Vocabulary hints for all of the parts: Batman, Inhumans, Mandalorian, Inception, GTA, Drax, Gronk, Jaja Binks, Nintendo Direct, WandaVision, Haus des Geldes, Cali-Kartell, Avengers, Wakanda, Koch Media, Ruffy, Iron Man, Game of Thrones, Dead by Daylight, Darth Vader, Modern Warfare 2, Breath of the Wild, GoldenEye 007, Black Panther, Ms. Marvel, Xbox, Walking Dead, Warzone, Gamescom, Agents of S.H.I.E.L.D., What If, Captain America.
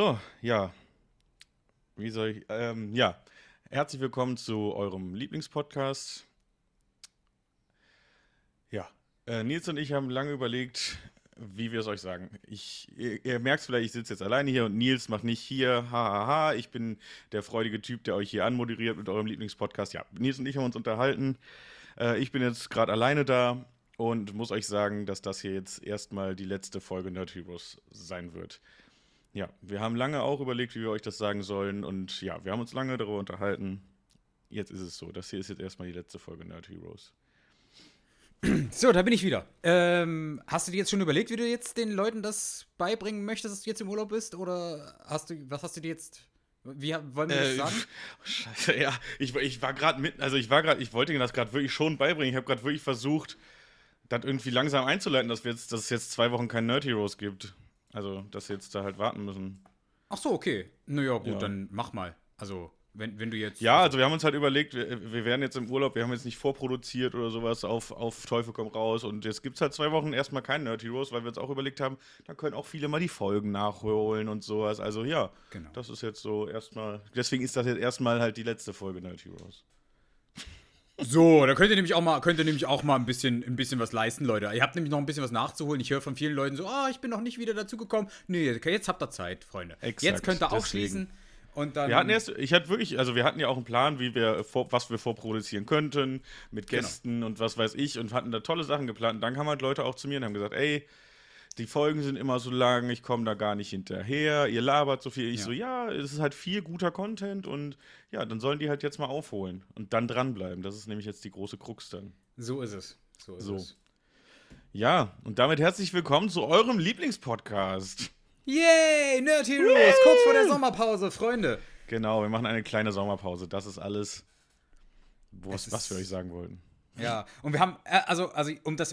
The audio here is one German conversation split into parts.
So, ja. Wie soll ich? Ja. Herzlich willkommen zu eurem Lieblingspodcast. Ja. Nils und ich haben lange überlegt, wie wir es euch sagen. Ihr merkt es vielleicht, ich sitze jetzt alleine hier und Nils macht nicht hier, hahaha, ich bin der freudige Typ, der euch hier anmoderiert mit eurem Lieblingspodcast. Ja, Nils und ich haben uns unterhalten. Ich bin jetzt gerade alleine da und muss euch sagen, dass das hier jetzt erstmal die letzte Folge Nerd Heroes sein wird. Ja, wir haben lange auch überlegt, wie wir euch das sagen sollen und ja, wir haben uns lange darüber unterhalten. Jetzt ist es so, das hier ist jetzt erstmal die letzte Folge Nerd Heroes. So, da bin ich wieder. Hast du dir jetzt schon überlegt, wie du jetzt den Leuten das beibringen möchtest, dass du jetzt im Urlaub bist? Oder wollen wir das sagen? Scheiße, ja. Ich war gerade mitten, ich wollte ihnen das gerade wirklich schon beibringen. Ich habe gerade wirklich versucht, das irgendwie langsam einzuleiten, dass es jetzt 2 Wochen kein Nerd Heroes gibt. Also, dass wir jetzt da halt warten müssen. Ach so, okay. Naja, gut, ja. Dann mach mal. Also... Wenn du jetzt. Ja, also wir haben uns halt überlegt, wir wären jetzt im Urlaub, wir haben jetzt nicht vorproduziert oder sowas auf Teufel komm raus. Und jetzt gibt es halt 2 Wochen erstmal keinen Nerd Heroes, weil wir uns auch überlegt haben, dann können auch viele mal die Folgen nachholen und sowas. Also ja, genau. Das ist jetzt so erstmal. Deswegen ist das jetzt erstmal halt die letzte Folge Nerd Heroes. So, da könnt ihr nämlich auch mal ein bisschen was leisten, Leute. Ihr habt nämlich noch ein bisschen was nachzuholen. Ich höre von vielen Leuten so, ich bin noch nicht wieder dazugekommen. Nee, jetzt habt ihr Zeit, Freunde. Exakt, jetzt könnt ihr aufschließen. Und dann wir hatten ja auch einen Plan, wie wir was wir vorproduzieren könnten mit Gästen, genau. Und was weiß ich, und hatten da tolle Sachen geplant. Und dann kamen halt Leute auch zu mir und haben gesagt, ey, die Folgen sind immer so lang, ich komme da gar nicht hinterher, ihr labert so viel. Es ist halt viel guter Content und ja, dann sollen die halt jetzt mal aufholen und dann dranbleiben. Das ist nämlich jetzt die große Krux dann. So ist es. Ja, und damit herzlich willkommen zu eurem Lieblingspodcast. Yay, Nerd Heroes, yay! Kurz vor der Sommerpause, Freunde. Genau, wir machen eine kleine Sommerpause. Das ist alles, was wir euch sagen wollten. Ja, und wir haben, also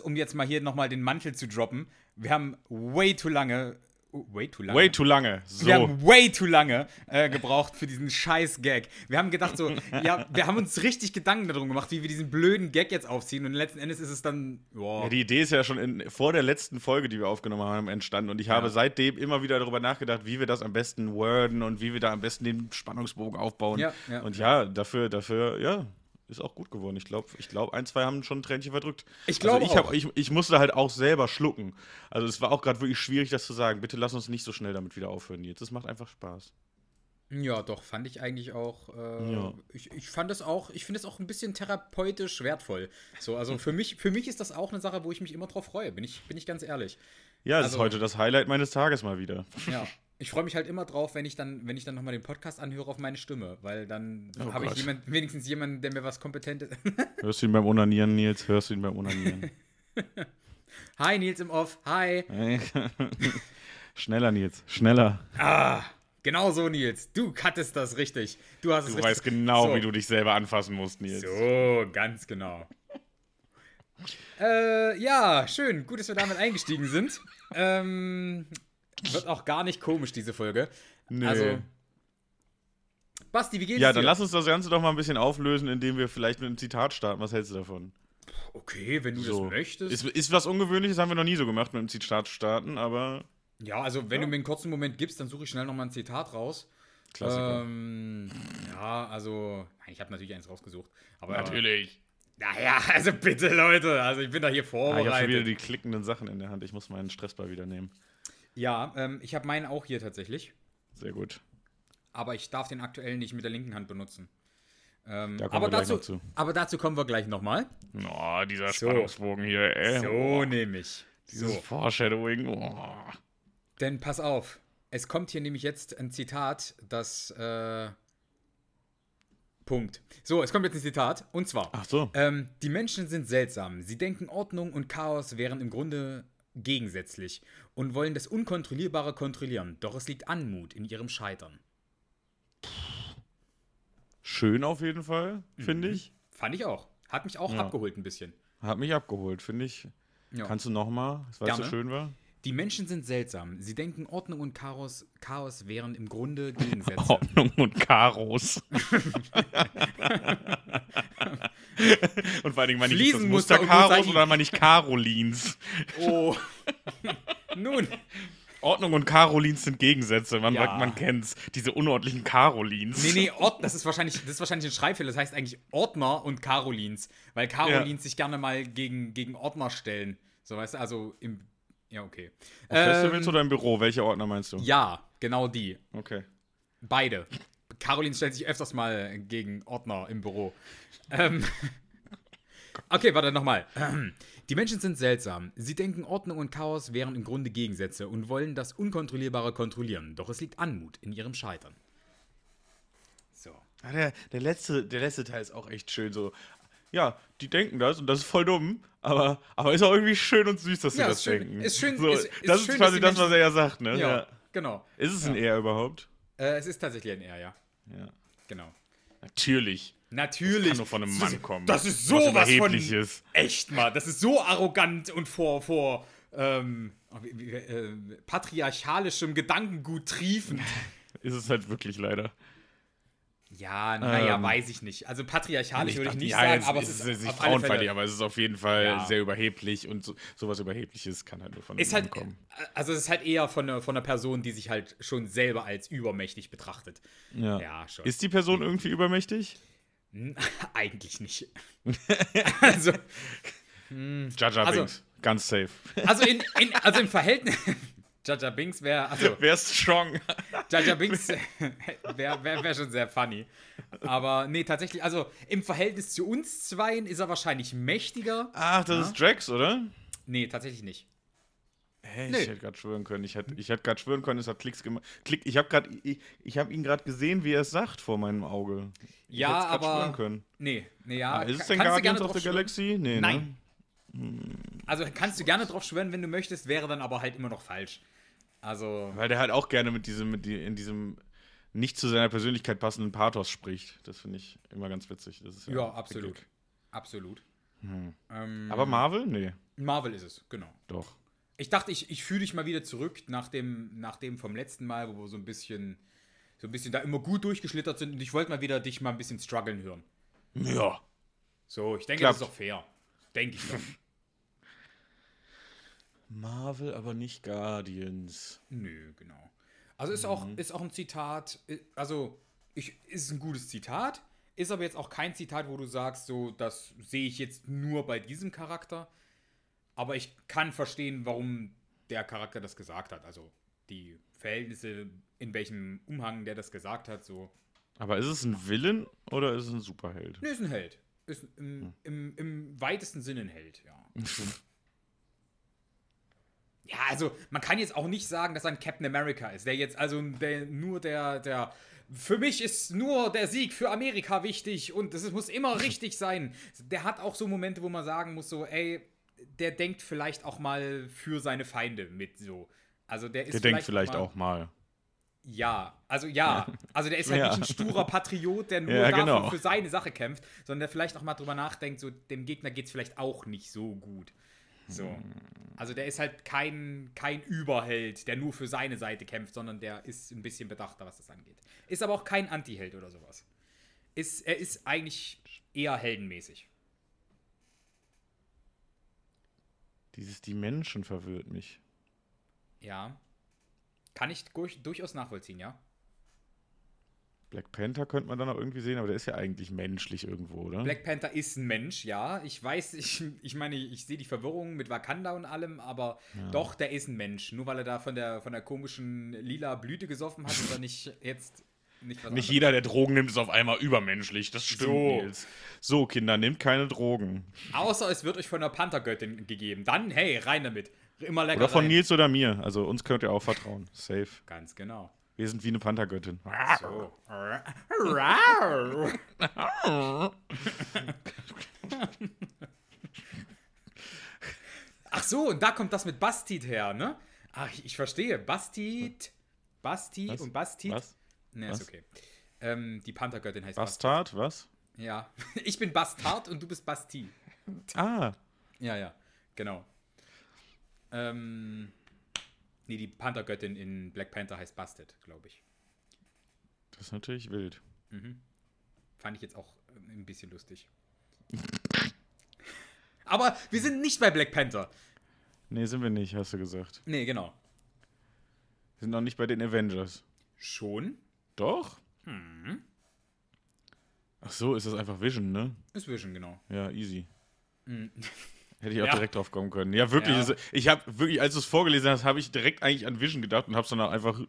um jetzt mal hier nochmal den Mantel zu droppen, wir haben way too lange. So. Wir haben way too lange gebraucht für diesen Scheiß-Gag. Wir haben gedacht so, ja, wir haben uns richtig Gedanken darum gemacht, wie wir diesen blöden Gag jetzt aufziehen. Und letzten Endes ist es dann, wow. Ja, die Idee ist ja schon vor der letzten Folge, die wir aufgenommen haben, entstanden. Und ich habe seitdem immer wieder darüber nachgedacht, wie wir das am besten worden und wie wir da am besten den Spannungsbogen aufbauen. Ja. Und ja, dafür, ja. Ist auch gut geworden. Ich glaube, 1, 2 haben schon ein Tränchen verdrückt. Ich musste halt auch selber schlucken. Also es war auch gerade wirklich schwierig, das zu sagen. Bitte lass uns nicht so schnell damit wieder aufhören jetzt. Das macht einfach Spaß. Ja, doch, fand ich eigentlich auch. Ja. Ich fand das auch, ich finde es auch ein bisschen therapeutisch wertvoll. So, also für mich ist das auch eine Sache, wo ich mich immer drauf freue, bin ich ganz ehrlich. Ja, das ist heute das Highlight meines Tages mal wieder. Ja. Ich freue mich halt immer drauf, wenn ich dann nochmal den Podcast anhöre auf meine Stimme, weil dann habe ich wenigstens jemanden, der mir was Kompetentes... Hörst du ihn beim Onanieren, Nils? Hi, Nils im Off. Hi. Hey. Schneller, Nils. Schneller. Ah, genau so, Nils. Du cuttest das richtig. Du weißt genau, Wie du dich selber anfassen musst, Nils. So, ganz genau. Ja, schön. Gut, dass wir damit eingestiegen sind. Wird auch gar nicht komisch, diese Folge. Nee. Also, Basti, wie geht's dir? Ja, dann lass uns das Ganze doch mal ein bisschen auflösen, indem wir vielleicht mit einem Zitat starten. Was hältst du davon? Okay, wenn du das möchtest. Ist was Ungewöhnliches, haben wir noch nie so gemacht, mit einem Zitat starten, aber... Ja, also, wenn du mir einen kurzen Moment gibst, dann suche ich schnell noch mal ein Zitat raus. Klassiker. Ich habe natürlich eins rausgesucht. Aber natürlich. Naja, also bitte, Leute. Also, ich bin da hier vorbereitet. Ich habe schon wieder die klickenden Sachen in der Hand. Ich muss meinen Stressball wieder nehmen. Ja, ich habe meinen auch hier tatsächlich. Sehr gut. Aber ich darf den aktuellen nicht mit der linken Hand benutzen. Aber dazu kommen wir gleich nochmal. Oh, dieser Spannungsbogen hier, ey. So nämlich. Dieses Foreshadowing. Oh. Denn pass auf, es kommt hier nämlich jetzt ein Zitat, das, Punkt. So, es kommt jetzt ein Zitat, und zwar. Ach so. Die Menschen sind seltsam. Sie denken, Ordnung und Chaos wären im Grunde... gegensätzlich und wollen das Unkontrollierbare kontrollieren. Doch es liegt Anmut in ihrem Scheitern. Schön auf jeden Fall, finde ich. Fand ich auch. Hat mich auch abgeholt ein bisschen. Hat mich abgeholt, finde ich. Ja. Kannst du nochmal, weil es so schön war? Die Menschen sind seltsam. Sie denken, Ordnung und Chaos wären im Grunde Gegensätze. Ordnung und Chaos. Und vor allen Dingen meine ich das Muster Chaos oder meine ich Carolins. Oh. Nun. Ordnung und Carolins sind Gegensätze. Man kennt's. Diese unordentlichen Carolins. Nee, das ist wahrscheinlich ein Schreibfehler. Das heißt eigentlich Ordner und Carolins. Weil Carolins sich gerne mal gegen Ordner stellen. So, weißt du, also im. Ja, okay. Auf Festivals oder im Büro? Welche Ordner meinst du? Ja, genau die. Okay. Beide. Caroline stellt sich öfters mal gegen Ordner im Büro. Okay, warte, nochmal. Die Menschen sind seltsam. Sie denken, Ordnung und Chaos wären im Grunde Gegensätze und wollen das Unkontrollierbare kontrollieren. Doch es liegt Anmut in ihrem Scheitern. So. Der letzte Teil ist auch echt schön so. Ja, die denken das und das ist voll dumm, aber ist auch irgendwie schön und süß, dass sie das denken. Ist schön, so, das ist quasi das, was er ja sagt, ne? Ja, genau. Ist es ein R überhaupt? Es ist tatsächlich ein R, ja. Genau. Natürlich. Das kann nur von einem Mann kommen. Das ist sowas von echt, mal. Das ist so arrogant und vor patriarchalischem Gedankengut triefend. Ist es halt wirklich leider. Ja, naja, weiß ich nicht. Also patriarchalisch würde ich nicht sagen, aber es ist nicht frauenfeindlich, aber es ist auf jeden Fall sehr überheblich und sowas Überhebliches kann halt nur von einem Mann kommen. Also es ist halt eher von einer Person, die sich halt schon selber als übermächtig betrachtet. Ja schon. Ist die Person irgendwie übermächtig? Eigentlich nicht. Also Jaja Binks, ganz safe. Also also im Verhältnis Jaja Binks wäre. Also, wäre strong. Jaja Binks wäre schon sehr funny. Aber nee, tatsächlich, also im Verhältnis zu uns zweien ist er wahrscheinlich mächtiger. Ach, das ist Drax, oder? Nee, tatsächlich nicht. Hey, nee. Ich hätte gerade schwören können. Ich hätte gerade schwören können, es hat Klicks gemacht. Ich habe ihn gerade gesehen, wie er es sagt, vor meinem Auge. Ja, aber. Schwören können. Nee, ja. Ist es denn Guardians of the Galaxy? Nee, nein. Ne? Also kannst du gerne drauf schwören, wenn du möchtest, wäre dann aber halt immer noch falsch. Also, weil der halt auch gerne in diesem nicht zu seiner Persönlichkeit passenden Pathos spricht. Das finde ich immer ganz witzig. Das ist ja absolut. Witzig. Absolut. Aber Marvel? Nee. Marvel ist es, genau. Doch. Ich dachte, ich fühle dich mal wieder zurück nach dem vom letzten Mal, wo wir so ein bisschen da immer gut durchgeschlittert sind. Und ich wollte mal wieder dich mal ein bisschen strugglen hören. Ja. So, ich denke, klappt. Das ist doch fair. Denke ich doch. Marvel, aber nicht Guardians. Nö, genau. Also ist auch ein Zitat, also ist ein gutes Zitat, ist aber jetzt auch kein Zitat, wo du sagst, so, das sehe ich jetzt nur bei diesem Charakter, aber ich kann verstehen, warum der Charakter das gesagt hat, also die Verhältnisse, in welchem Umhang der das gesagt hat, so. Aber ist es ein Villain oder ist es ein Superheld? Nö, ist ein Held. Ist im weitesten Sinne ein Held, ja. Ja, also man kann jetzt auch nicht sagen, dass er ein Captain America ist, der jetzt also der für mich ist nur der Sieg für Amerika wichtig und es muss immer richtig sein. Der hat auch so Momente, wo man sagen muss so, ey, der denkt vielleicht auch mal für seine Feinde mit so. Also der ist der vielleicht denkt vielleicht auch mal. Ja, also der ist halt nicht ein sturer Patriot, der nur für seine Sache kämpft, sondern der vielleicht auch mal drüber nachdenkt, so dem Gegner geht's vielleicht auch nicht so gut. So. Also der ist halt kein Überheld, der nur für seine Seite kämpft, sondern der ist ein bisschen bedachter, was das angeht. Ist aber auch kein Anti-Held oder sowas. Er ist eigentlich eher heldenmäßig. Die Menschen verwirrt mich. Ja. Kann ich durchaus nachvollziehen, ja. Black Panther könnte man dann auch irgendwie sehen, aber der ist ja eigentlich menschlich irgendwo, oder? Black Panther ist ein Mensch, ja. Ich weiß, ich meine, ich sehe die Verwirrung mit Wakanda und allem, aber doch, der ist ein Mensch. Nur weil er da von der komischen lila Blüte gesoffen hat oder nicht jetzt nicht was anderes. Nicht jeder, der Drogen nimmt, ist auf einmal übermenschlich. Das stimmt, Nils. So, Kinder, nehmt keine Drogen. Außer es wird euch von der Panthergöttin gegeben. Dann, hey, rein damit. Immer lecker oder von rein. Nils oder mir. Also uns könnt ihr auch vertrauen. Safe. Ganz genau. Wir sind wie eine Panthergöttin. So. Ach so, und da kommt das mit Bastit her, ne? Ach, ich verstehe. Bastit was? Und Bastit. Was? Ne, ist okay. Die Panthergöttin heißt Bastard. Bastard, was? Ja. Ich bin Bastard und du bist Bastit. Ah. Ja, genau. Nee, die Panthergöttin in Black Panther heißt Bastard, glaube ich. Das ist natürlich wild. Mhm. Fand ich jetzt auch ein bisschen lustig. Aber wir sind nicht bei Black Panther. Nee, sind wir nicht, hast du gesagt. Nee, genau. Wir sind noch nicht bei den Avengers. Schon? Doch. Hm. Ach so, ist das einfach Vision, ne? Ist Vision, genau. Ja, easy. Hm. Hätte ich auch direkt drauf kommen können. Ja, wirklich. Ja. Ich habe wirklich, als du es vorgelesen hast, habe ich direkt eigentlich an Vision gedacht und habe es dann einfach...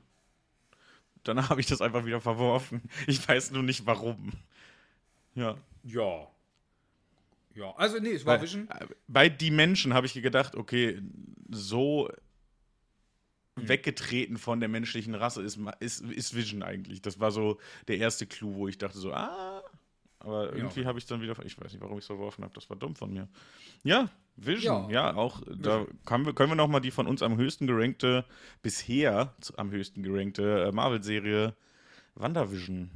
Danach habe ich das einfach wieder verworfen. Ich weiß nur nicht, warum. Ja. Ja. Ja, also nee, es war Vision. Bei Die Menschen habe ich gedacht, okay, so weggetreten von der menschlichen Rasse ist Vision eigentlich. Das war so der erste Clou, wo ich dachte so, aber irgendwie habe ich dann wieder, ich weiß nicht, warum ich es verworfen habe, das war dumm von mir. Ja, Vision, ja auch, da können wir nochmal die von uns am höchsten gerankte, bisher am höchsten gerankte Marvel-Serie WandaVision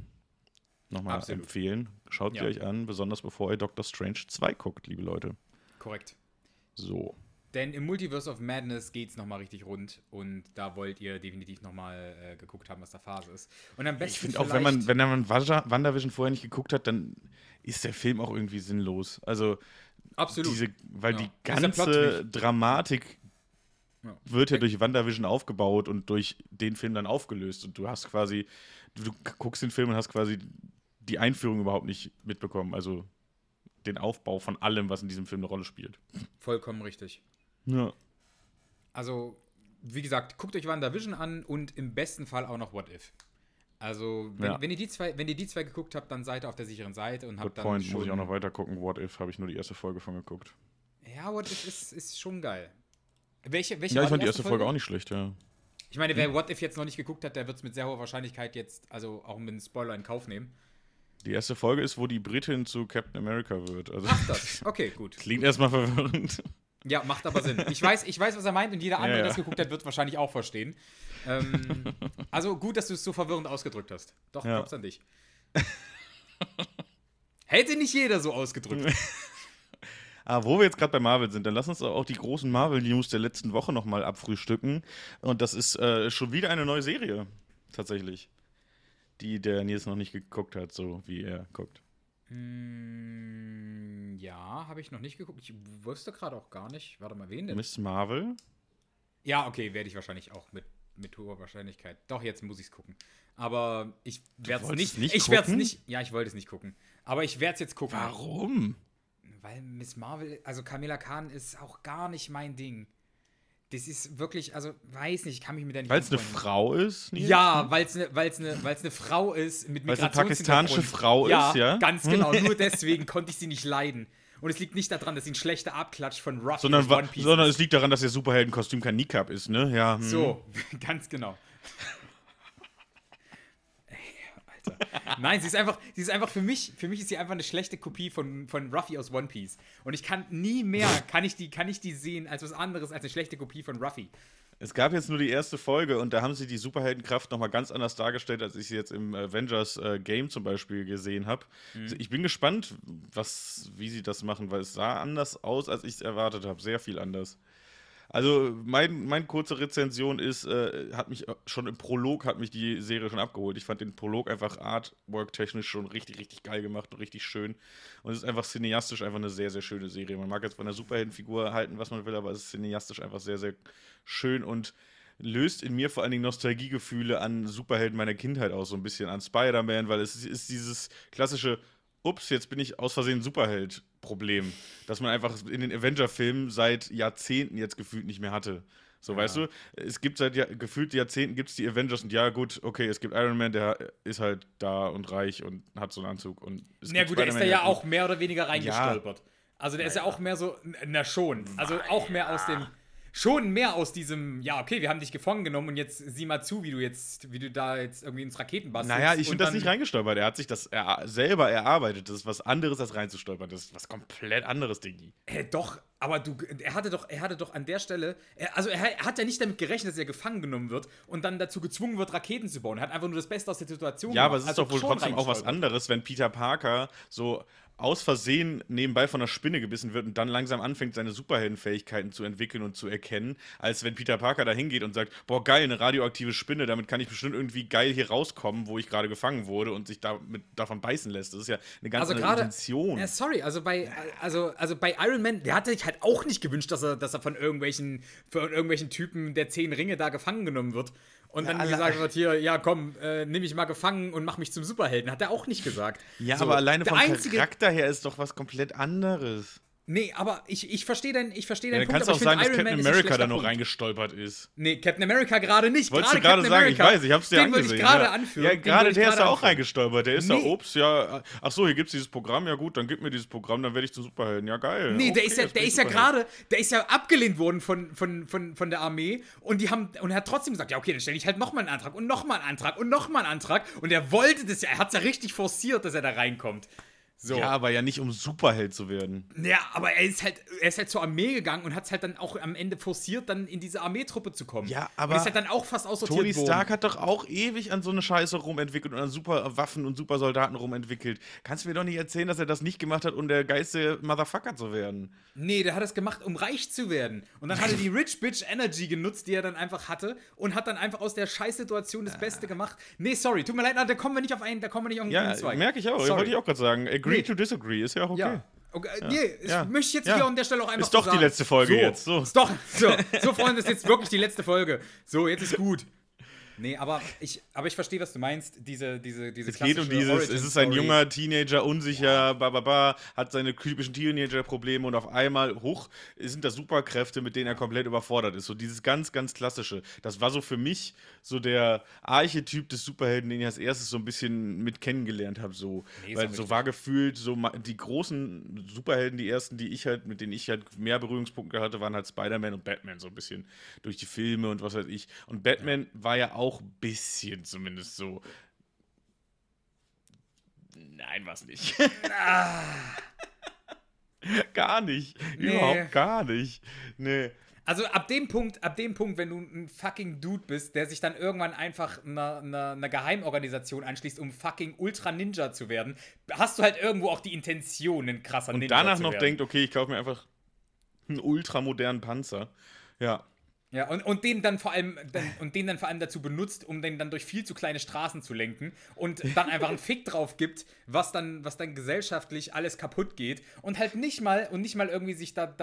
nochmal empfehlen. Schaut sie euch an, besonders bevor ihr Doctor Strange 2 guckt, liebe Leute. Korrekt. So. Denn im Multiverse of Madness geht's nochmal richtig rund und da wollt ihr definitiv nochmal geguckt haben, was da Phase ist. Und am besten. Ich finde auch, wenn man WandaVision vorher nicht geguckt hat, dann ist der Film auch irgendwie sinnlos. Also absolut. Die ganze Dramatik wird ja durch WandaVision aufgebaut und durch den Film dann aufgelöst. Und du hast quasi, du guckst den Film und hast quasi die Einführung überhaupt nicht mitbekommen. Also den Aufbau von allem, was in diesem Film eine Rolle spielt. Vollkommen richtig. Ja. Also, wie gesagt, guckt euch WandaVision an und im besten Fall auch noch What If. Also, wenn ihr die zwei geguckt habt, dann seid ihr auf der sicheren Seite und habt dann schon... Good Point, muss ich auch noch weiter gucken. What If habe ich nur die erste Folge von geguckt. Ja, What If ist schon geil. Welche ich fand die erste Folge auch nicht schlecht, ja. Ich meine, wer What If jetzt noch nicht geguckt hat, der wird es mit sehr hoher Wahrscheinlichkeit jetzt, also auch mit einem Spoiler in Kauf nehmen. Die erste Folge ist, wo die Britin zu Captain America wird. Also ach das, okay, gut. Klingt erstmal verwirrend. Ja, macht aber Sinn. Ich weiß, was er meint und jeder andere, der das geguckt hat, wird es wahrscheinlich auch verstehen. Also gut, dass du es so verwirrend ausgedrückt hast. Doch, glaubst an dich. Hätte nicht jeder so ausgedrückt. Aber wo wir jetzt gerade bei Marvel sind, dann lass uns auch die großen Marvel-News der letzten Woche nochmal abfrühstücken. Und das ist schon wieder eine neue Serie, tatsächlich. Die der Nils noch nicht geguckt hat, so wie er guckt. Ja, habe ich noch nicht geguckt. Ich wusste gerade auch gar nicht. Warte mal, wen denn? Ms. Marvel? Ja, okay, werde ich wahrscheinlich auch mit hoher Wahrscheinlichkeit. Doch, jetzt muss ich es gucken. Aber ich werde es nicht gucken? Ich werde es nicht. Ja, ich wollte es nicht gucken. Aber ich werde es jetzt gucken. Warum? Weil Ms. Marvel, also Kamala Khan ist auch gar nicht mein Ding. Das ist wirklich, also, weiß nicht, ich kann mich mit der nicht Weil es eine Frau ist? Nicht? Ja, weil es eine Frau ist mit Migrationshintergrund. Weil es eine pakistanische Frau ist, ja? Ganz genau. Nur deswegen konnte ich sie nicht leiden. Und es liegt nicht daran, dass sie ein schlechter Abklatsch von Ruffy und One Piece ist. Sondern es liegt daran, dass ihr Superheldenkostüm kein Niqab ist, ne? Ja. Hm. So, ganz genau. Alter. Nein, sie ist einfach für mich ist sie einfach eine schlechte Kopie von Ruffy aus One Piece. Und ich kann nie mehr, kann ich die sehen als was anderes als eine schlechte Kopie von Ruffy. Es gab jetzt nur die erste Folge und da haben sie die Superheldenkraft nochmal ganz anders dargestellt, als ich sie jetzt im Avengers-Game zum Beispiel gesehen habe. Mhm. Ich bin gespannt, wie sie das machen, weil es sah anders aus, als ich es erwartet habe. Sehr viel anders. Also, meine kurze Rezension ist, hat mich die Serie schon abgeholt. Ich fand den Prolog einfach artwork-technisch schon richtig, richtig geil gemacht und richtig schön. Und es ist einfach cineastisch einfach eine sehr, sehr schöne Serie. Man mag jetzt von der Superheldenfigur halten, was man will, aber es ist cineastisch einfach sehr, sehr schön und löst in mir vor allen Dingen Nostalgiegefühle an Superhelden meiner Kindheit aus, so ein bisschen an Spider-Man, weil es ist dieses klassische Ups, jetzt bin ich aus Versehen Superheld-Problem, dass man einfach in den Avenger-Filmen seit Jahrzehnten jetzt gefühlt nicht mehr hatte. So, weißt du, es gibt seit gefühlt Jahrzehnten gibt's die Avengers und ja gut, okay, es gibt Iron Man, der ist halt da und reich und hat so einen Anzug. Und na gut, der ist da ja auch mehr oder weniger reingestolpert. Ja. Also der ist ja auch mehr so, na schon, also auch mehr aus dem, schon mehr aus diesem, ja okay, wir haben dich gefangen genommen und jetzt sieh mal zu, wie du da jetzt irgendwie ins Raketenbastelst. Naja, ich finde das nicht reingestolpert. Er hat sich das selber erarbeitet. Das ist was anderes als reinzustolpern. Das ist was komplett anderes, Diggi. Doch, aber er hatte doch an der Stelle, er hat ja nicht damit gerechnet, dass er gefangen genommen wird und dann dazu gezwungen wird, Raketen zu bauen. Er hat einfach nur das Beste aus der Situation gemacht. Ja, aber es ist doch wohl trotzdem auch was anderes, wenn Peter Parker so aus Versehen nebenbei von einer Spinne gebissen wird und dann langsam anfängt, seine Superheldenfähigkeiten zu entwickeln und zu erkennen, als wenn Peter Parker da hingeht und sagt, boah, geil, eine radioaktive Spinne, damit kann ich bestimmt irgendwie geil hier rauskommen, wo ich gerade gefangen wurde und sich davon beißen lässt. Das ist ja eine ganz andere Intention. Ja, sorry, also bei Iron Man, der hat sich halt auch nicht gewünscht, dass er von irgendwelchen Typen der 10 Ringe da gefangen genommen wird. Und dann gesagt wird, hier, ja komm, nimm mich mal gefangen und mach mich zum Superhelden. Hat er auch nicht gesagt. Ja, so, aber alleine vom Charakter her ist doch was komplett anderes. Nee, aber ich verstehe deinen Punkt. Du kannst auch sagen, dass Iron Captain America da noch reingestolpert ist. Nee, Captain America gerade nicht. Wolltest du gerade sagen, America, ich weiß, ich hab's dir angesehen. Den wollte ich gerade anführen. Ja, gerade der ist da auch reingestolpert. Der ist da, Obst, ja. Ach so, hier gibt's dieses Programm, ja gut, dann gib mir dieses Programm, dann werde ich zum Superhelden. Ja, geil. Nee, okay, der ist ja abgelehnt worden von der Armee und er hat trotzdem gesagt, ja okay, dann stelle ich halt nochmal einen Antrag und nochmal einen Antrag und nochmal einen Antrag und er wollte das ja, er hat's ja richtig forciert, dass er da reinkommt. So. Ja, aber ja nicht, um Superheld zu werden. Ja, aber er ist halt zur Armee gegangen und hat es halt dann auch am Ende forciert, dann in diese Armeetruppe zu kommen. Ja, aber und ist halt dann auch fast aussortiert worden. Tony Stark hat doch auch ewig an so eine Scheiße rumentwickelt und an Superwaffen und Supersoldaten rumentwickelt. Kannst du mir doch nicht erzählen, dass er das nicht gemacht hat, um der geilste Motherfucker zu werden? Nee, der hat das gemacht, um reich zu werden. Und dann hat er die Rich Bitch Energy genutzt, die er dann einfach hatte und hat dann einfach aus der Scheißsituation das Beste gemacht. Nee, sorry, tut mir leid, da kommen wir nicht auf einen grünen Zweig. Ja, merke ich auch. Sorry. Wollte ich auch gerade sagen. Agree to disagree, ist ja auch okay. Ja. Okay, ja. Nee, möchte ich jetzt hier an der Stelle auch einfach ist doch sagen. Die letzte Folge so, jetzt. So. Ist doch, so Freunde, ist jetzt wirklich die letzte Folge. So, jetzt ist gut. Nee, aber ich verstehe, was du meinst. Diese es geht um dieses, es ist ein junger Teenager, unsicher, hat seine typischen Teenager-Probleme und auf einmal, sind das Superkräfte, mit denen er komplett überfordert ist. So dieses ganz, ganz Klassische. Das war so für mich so der Archetyp des Superhelden, den ich als erstes so ein bisschen mit kennengelernt habe. So. Nee, weil so war gefühlt, so die großen Superhelden, die ersten, mit denen ich halt mehr Berührungspunkte hatte, waren halt Spider-Man und Batman, so ein bisschen durch die Filme und was weiß ich. Und Batman war ja auch ein bisschen zumindest so. Nein, war's nicht. Gar nicht. Nee. Überhaupt gar nicht. Nee. Also ab dem Punkt, wenn du ein fucking Dude bist, der sich dann irgendwann einfach einer Geheimorganisation anschließt, um fucking Ultra-Ninja zu werden, hast du halt irgendwo auch die Intention, ein krasser Ninja zu werden. Und danach noch denkt, okay, ich kaufe mir einfach einen ultramodernen Panzer. Ja. Ja, und den dann vor allem dazu benutzt, um den dann durch viel zu kleine Straßen zu lenken und dann einfach einen Fick drauf gibt, was dann gesellschaftlich alles kaputt geht und halt nicht mal irgendwie sich da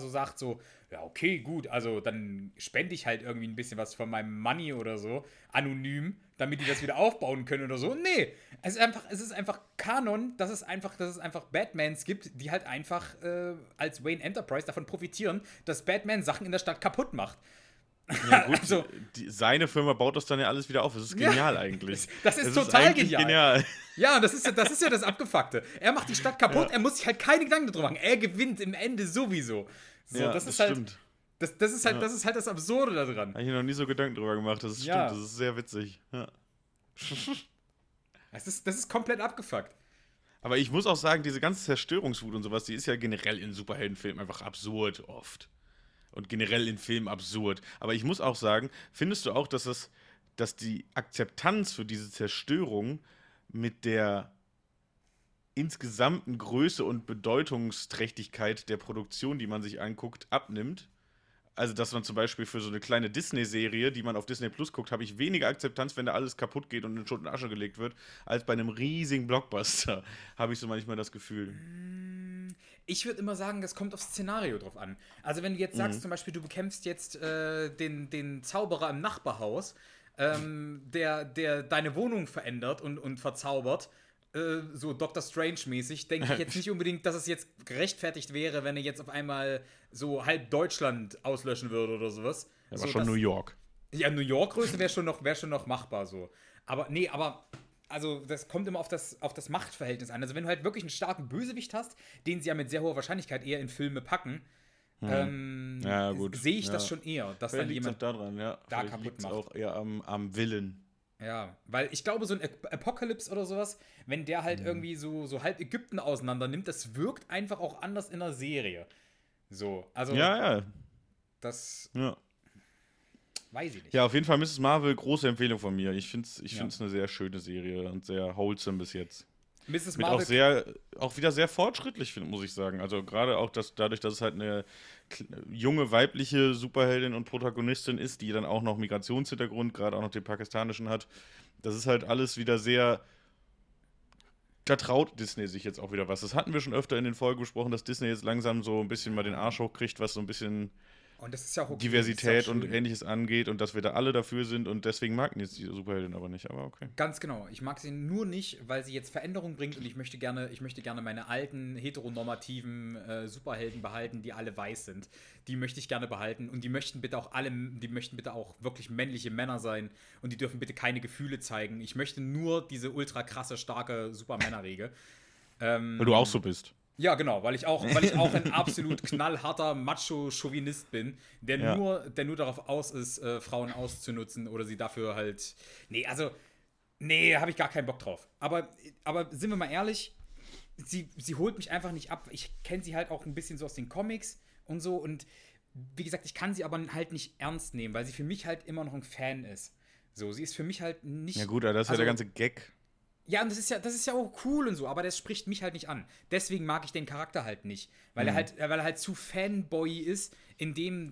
so sagt, so, ja, okay, gut, also dann spende ich halt irgendwie ein bisschen was von meinem Money oder so, anonym, damit die das wieder aufbauen können oder so. Nee, es ist einfach Kanon, dass es einfach Batmans gibt, die halt einfach als Wayne Enterprise davon profitieren, dass Batman Sachen in der Stadt kaputt macht. Ja gut, also, seine Firma baut das dann ja alles wieder auf. Das ist genial eigentlich. Das ist total genial. Ja, das ist ja das Abgefuckte. Er macht die Stadt kaputt, er muss sich halt keine Gedanken darüber machen. Er gewinnt im Ende sowieso. So, ja, das stimmt. Das ist halt das Absurde daran. Habe ich mir noch nie so Gedanken drüber gemacht. Das ist stimmt, das ist sehr witzig. Ja. Das ist komplett abgefuckt. Aber ich muss auch sagen, diese ganze Zerstörungswut und sowas, die ist ja generell in Superheldenfilmen einfach absurd oft. Und generell in Filmen absurd. Aber ich muss auch sagen, findest du auch, dass die Akzeptanz für diese Zerstörung mit der insgesamten Größe und Bedeutungsträchtigkeit der Produktion, die man sich anguckt, abnimmt? Also, dass man zum Beispiel für so eine kleine Disney-Serie, die man auf Disney Plus guckt, habe ich weniger Akzeptanz, wenn da alles kaputt geht und in Schutt und Asche gelegt wird, als bei einem riesigen Blockbuster, habe ich so manchmal das Gefühl. Ich würde immer sagen, das kommt aufs Szenario drauf an. Also, wenn du jetzt sagst, zum Beispiel, du bekämpfst jetzt den Zauberer im Nachbarhaus, der deine Wohnung verändert und verzaubert, so Doctor Strange-mäßig, denke ich jetzt nicht unbedingt, dass es jetzt gerechtfertigt wäre, wenn er jetzt auf einmal so halb Deutschland auslöschen würde oder sowas. Ja, aber so, New York. Ja, New York-Größe wäre schon noch machbar so. Aber nee, also das kommt immer auf das Machtverhältnis an. Also wenn du halt wirklich einen starken Bösewicht hast, den sie ja mit sehr hoher Wahrscheinlichkeit eher in Filme packen, ja, sehe ich das schon eher, dass vielleicht dann jemand daran, da kaputt macht. Auch eher am Willen. Ja, weil ich glaube, so ein Apocalypse oder sowas, wenn der halt irgendwie so halb Ägypten auseinander nimmt, das wirkt einfach auch anders in der Serie. So, also. Ja. Das. Ja. Weiß ich nicht. Ja, auf jeden Fall Ms. Marvel, große Empfehlung von mir. Ich finde es eine sehr schöne Serie und sehr wholesome bis jetzt. Mrs. Marvel. Auch wieder sehr fortschrittlich, muss ich sagen. Also gerade auch dadurch, dass es halt eine junge weibliche Superheldin und Protagonistin ist, die dann auch noch Migrationshintergrund, gerade auch noch den pakistanischen hat. Das ist halt alles wieder sehr, da traut Disney sich jetzt auch wieder was. Das hatten wir schon öfter in den Folgen besprochen, dass Disney jetzt langsam so ein bisschen mal den Arsch hochkriegt, was so ein bisschen Und das ist ja auch okay. Diversität und Ähnliches angeht und dass wir da alle dafür sind und deswegen mag ich jetzt die Superheldin aber nicht, aber okay. Ganz genau. Ich mag sie nur nicht, weil sie jetzt Veränderungen bringt und ich möchte gerne meine alten, heteronormativen Superhelden behalten, die alle weiß sind. Die möchte ich gerne behalten und die möchten bitte auch wirklich männliche Männer sein und die dürfen bitte keine Gefühle zeigen. Ich möchte nur diese ultra krasse, starke Supermännerriege. Weil du auch so bist. Ja, genau, weil ich auch ein absolut knallharter Macho-Chauvinist bin, der nur darauf aus ist, Frauen auszunutzen oder sie dafür halt. Nee, habe ich gar keinen Bock drauf. Aber sind wir mal ehrlich, sie holt mich einfach nicht ab. Ich kenne sie halt auch ein bisschen so aus den Comics und so. Und wie gesagt, ich kann sie aber halt nicht ernst nehmen, weil sie für mich halt immer noch ein Fan ist. So, sie ist für mich halt nicht. Ja gut, aber das ist ja der ganze Gag. Ja, und das ist ja auch cool und so, aber das spricht mich halt nicht an. Deswegen mag ich den Charakter halt nicht, weil er halt zu Fanboy ist,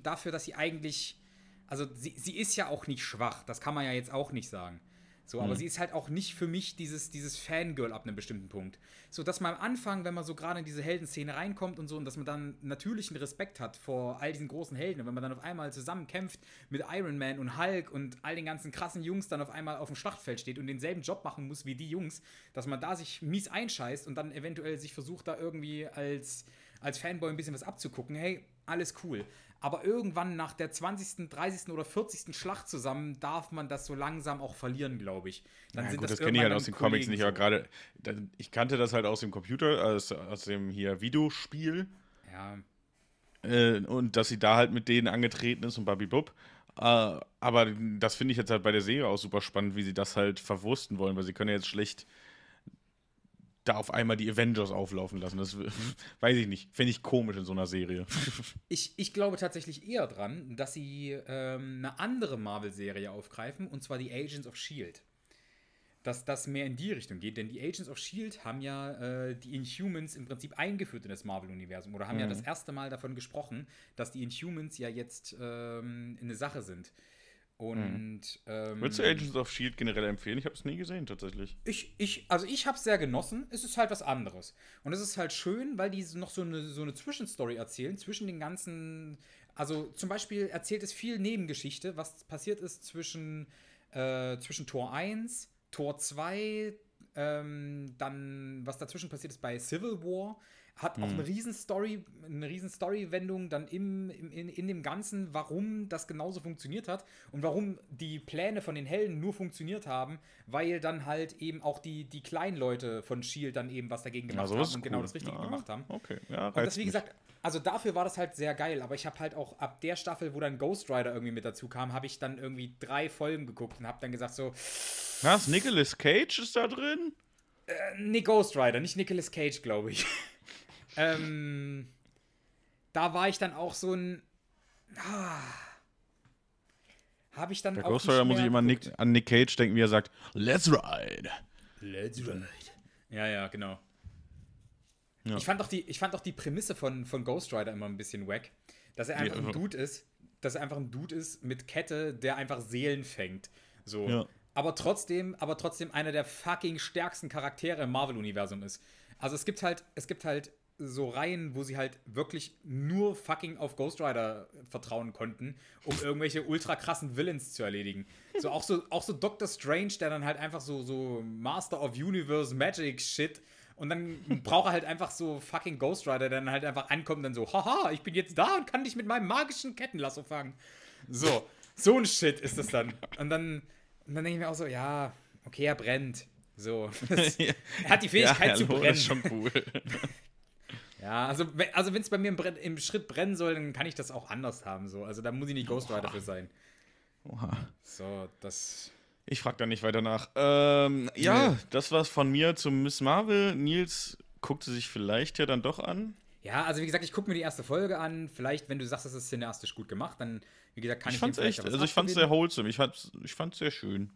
dass sie eigentlich, also sie ist ja auch nicht schwach, das kann man ja jetzt auch nicht sagen. So, aber sie ist halt auch nicht für mich dieses Fangirl ab einem bestimmten Punkt. So, dass man am Anfang, wenn man so gerade in diese Heldenszene reinkommt und so, und dass man dann natürlichen Respekt hat vor all diesen großen Helden. Und wenn man dann auf einmal zusammen kämpft mit Iron Man und Hulk und all den ganzen krassen Jungs, dann auf einmal auf dem Schlachtfeld steht und denselben Job machen muss wie die Jungs, dass man da sich mies einscheißt und dann eventuell sich versucht, da irgendwie als Fanboy ein bisschen was abzugucken. Hey, alles cool. Aber irgendwann nach der 20., 30. oder 40. Schlacht zusammen darf man das so langsam auch verlieren, glaube ich. Dann ja, sind gut, das kenne ich halt aus den Comics nicht, aber gerade, ich kannte das halt aus dem Computer, aus dem hier Videospiel. Ja. Und dass sie da halt mit denen angetreten ist und babibub. Aber das finde ich jetzt halt bei der Serie auch super spannend, wie sie das halt verwursten wollen, weil sie können ja jetzt schlecht da auf einmal die Avengers auflaufen lassen. Das weiß ich nicht. Finde ich komisch in so einer Serie. Ich glaube tatsächlich eher dran, dass sie eine andere Marvel-Serie aufgreifen, und zwar die Agents of S.H.I.E.L.D. Dass das mehr in die Richtung geht, denn die Agents of S.H.I.E.L.D. haben ja die Inhumans im Prinzip eingeführt in das Marvel-Universum oder haben ja das erste Mal davon gesprochen, dass die Inhumans ja jetzt eine Sache sind. Und würdest du Agents of S.H.I.E.L.D. generell empfehlen? Ich habe es nie gesehen, tatsächlich. Ich habe es sehr genossen. Es ist halt was anderes. Und es ist halt schön, weil die noch so eine Zwischenstory erzählen, zwischen den ganzen. Also zum Beispiel erzählt es viel Nebengeschichte, was passiert ist zwischen Tor 1, Tor 2, dann was dazwischen passiert ist bei Civil War. Hat auch eine Riesen-Story-Wendung dann in dem Ganzen, warum das genauso funktioniert hat und warum die Pläne von den Helden nur funktioniert haben, weil dann halt eben auch die kleinen Leute von S.H.I.E.L.D. dann eben was dagegen gemacht haben und genau das Richtige gemacht haben. Okay. Ja, und das, wie gesagt, also dafür war das halt sehr geil, aber ich habe halt auch ab der Staffel, wo dann Ghost Rider irgendwie mit dazu kam, habe ich dann irgendwie 3 Folgen geguckt und habe dann gesagt so... Was, Nicolas Cage ist da drin? Nee, Ghost Rider, nicht Nicolas Cage, glaube ich. Da war ich dann auch so ein. Habe ich dann der auch. Ghost Rider muss ich immer an Nick Cage denken, wie er sagt: Let's ride. Let's ride. Ja, genau. Ja. Ich fand auch die Prämisse von Ghost Rider immer ein bisschen wack. Dass er einfach ein Dude ist mit Kette, der einfach Seelen fängt. So. Ja. Aber trotzdem einer der fucking stärksten Charaktere im Marvel-Universum ist. Also es gibt halt so Reihen, wo sie halt wirklich nur fucking auf Ghost Rider vertrauen konnten, um irgendwelche ultra krassen Villains zu erledigen. So auch so Doctor Strange, der dann halt einfach so Master of Universe Magic Shit, und dann braucht er halt einfach so fucking Ghost Rider, der dann halt einfach ankommt und dann so, haha, ich bin jetzt da und kann dich mit meinem magischen Kettenlasso fangen. So ein Shit ist das dann. Und dann denke ich mir auch so, ja, okay, er brennt. So. Er hat die Fähigkeit zu brennen. Das ist schon cool. Ja, also wenn es bei mir im Schritt brennen soll, dann kann ich das auch anders haben. So. Also da muss ich nicht Ghost Rider für sein. Oha. So, das. Ich frage da nicht weiter nach. Ja, das war's von mir zu Ms. Marvel. Nils guckte sich vielleicht ja dann doch an. Ja, also wie gesagt, ich gucke mir die erste Folge an. Vielleicht, wenn du sagst, das ist cineastisch gut gemacht, dann, wie gesagt, kann ich fand's echt, also ich fand's sehr wholesome. Ich fand's sehr schön.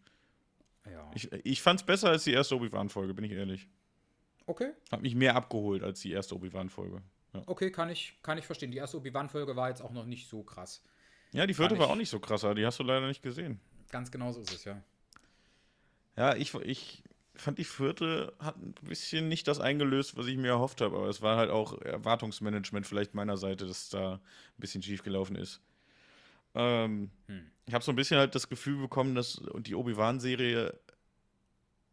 Ja. Ich fand's besser als die erste Obi-Wan-Folge, bin ich ehrlich. Okay. Hat mich mehr abgeholt als die erste Obi-Wan-Folge. Ja. Okay, kann ich verstehen. Die erste Obi-Wan-Folge war jetzt auch noch nicht so krass. Ja, die vierte war auch nicht so krass, aber die hast du leider nicht gesehen. Ganz genau so ist es, ja. Ja, ich fand, die vierte hat ein bisschen nicht das eingelöst, was ich mir erhofft habe. Aber es war halt auch Erwartungsmanagement vielleicht meiner Seite, dass da ein bisschen schief gelaufen ist. Ich habe so ein bisschen halt das Gefühl bekommen, dass die Obi-Wan-Serie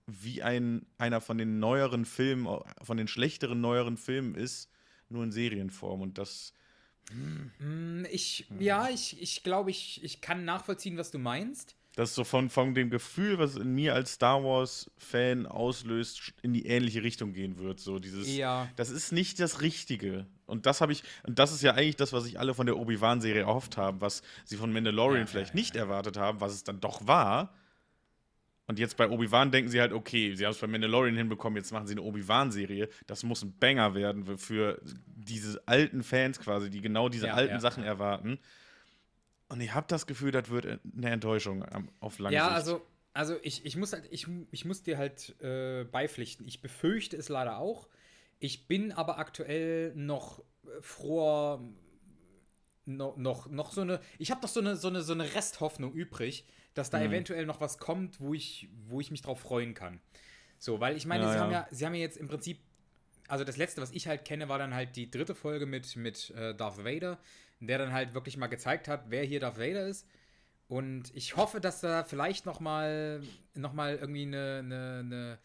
wie einer von den neueren Filmen, von den schlechteren neueren Filmen ist, nur in Serienform. Und das Ich glaube, ich kann nachvollziehen, was du meinst. Das ist so von dem Gefühl, was in mir als Star Wars-Fan auslöst, in die ähnliche Richtung gehen wird. So dieses, das ist nicht das Richtige. Und das ist ja eigentlich das, was sich alle von der Obi-Wan-Serie erhofft haben, was sie von Mandalorian vielleicht nicht erwartet haben, was es dann doch war. Und jetzt bei Obi-Wan denken sie halt, okay, sie haben es bei Mandalorian hinbekommen, jetzt machen sie eine Obi-Wan-Serie. Das muss ein Banger werden für diese alten Fans quasi, die genau diese alten Sachen erwarten. Und ich habe das Gefühl, das wird eine Enttäuschung auf lange Sicht. Ja, also ich muss dir halt beipflichten. Ich befürchte es leider auch. Ich bin aber aktuell noch froher, noch so eine, ich habe noch so eine Resthoffnung übrig, dass da eventuell noch was kommt, wo ich mich drauf freuen kann. So, weil ich meine, sie haben ja jetzt im Prinzip, also das Letzte, was ich halt kenne, war dann halt die dritte Folge mit Darth Vader, der dann halt wirklich mal gezeigt hat, wer hier Darth Vader ist. Und ich hoffe, dass da vielleicht noch mal irgendwie eine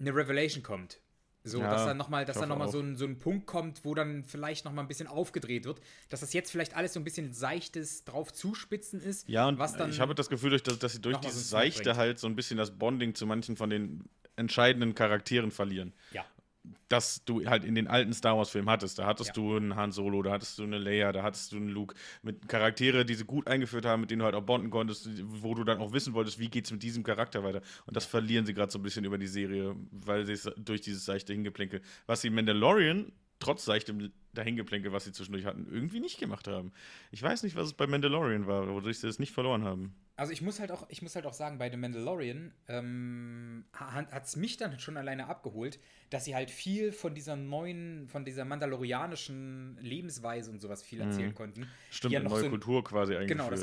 Revelation kommt. So, dass da nochmal so ein Punkt kommt, wo dann vielleicht nochmal ein bisschen aufgedreht wird. Dass das jetzt vielleicht alles so ein bisschen Seichtes drauf zuspitzen ist. Ja, und was dann ich habe das Gefühl, dass sie durch dieses Seichte halt so ein bisschen das Bonding zu manchen von den entscheidenden Charakteren verlieren. Ja. Das du halt in den alten Star Wars-Filmen hattest. Da hattest du einen Han Solo, da hattest du eine Leia, da hattest du einen Luke. Mit Charaktere, die sie gut eingeführt haben, mit denen du halt auch bonden konntest, wo du dann auch wissen wolltest, wie geht's mit diesem Charakter weiter. Und das verlieren sie gerade so ein bisschen über die Serie, weil sie es durch dieses seichte Hingeplänkel, was sie Mandalorian, trotz seichtem Dahingeplänkel, was sie zwischendurch hatten, irgendwie nicht gemacht haben. Ich weiß nicht, was es bei Mandalorian war, wodurch sie es nicht verloren haben. Also ich muss halt auch sagen, bei The Mandalorian hat es mich dann schon alleine abgeholt, dass sie halt viel von dieser mandalorianischen Lebensweise und sowas viel erzählen konnten. Stimmt, ja, eine neue Kultur quasi eingeführt. Genau, dass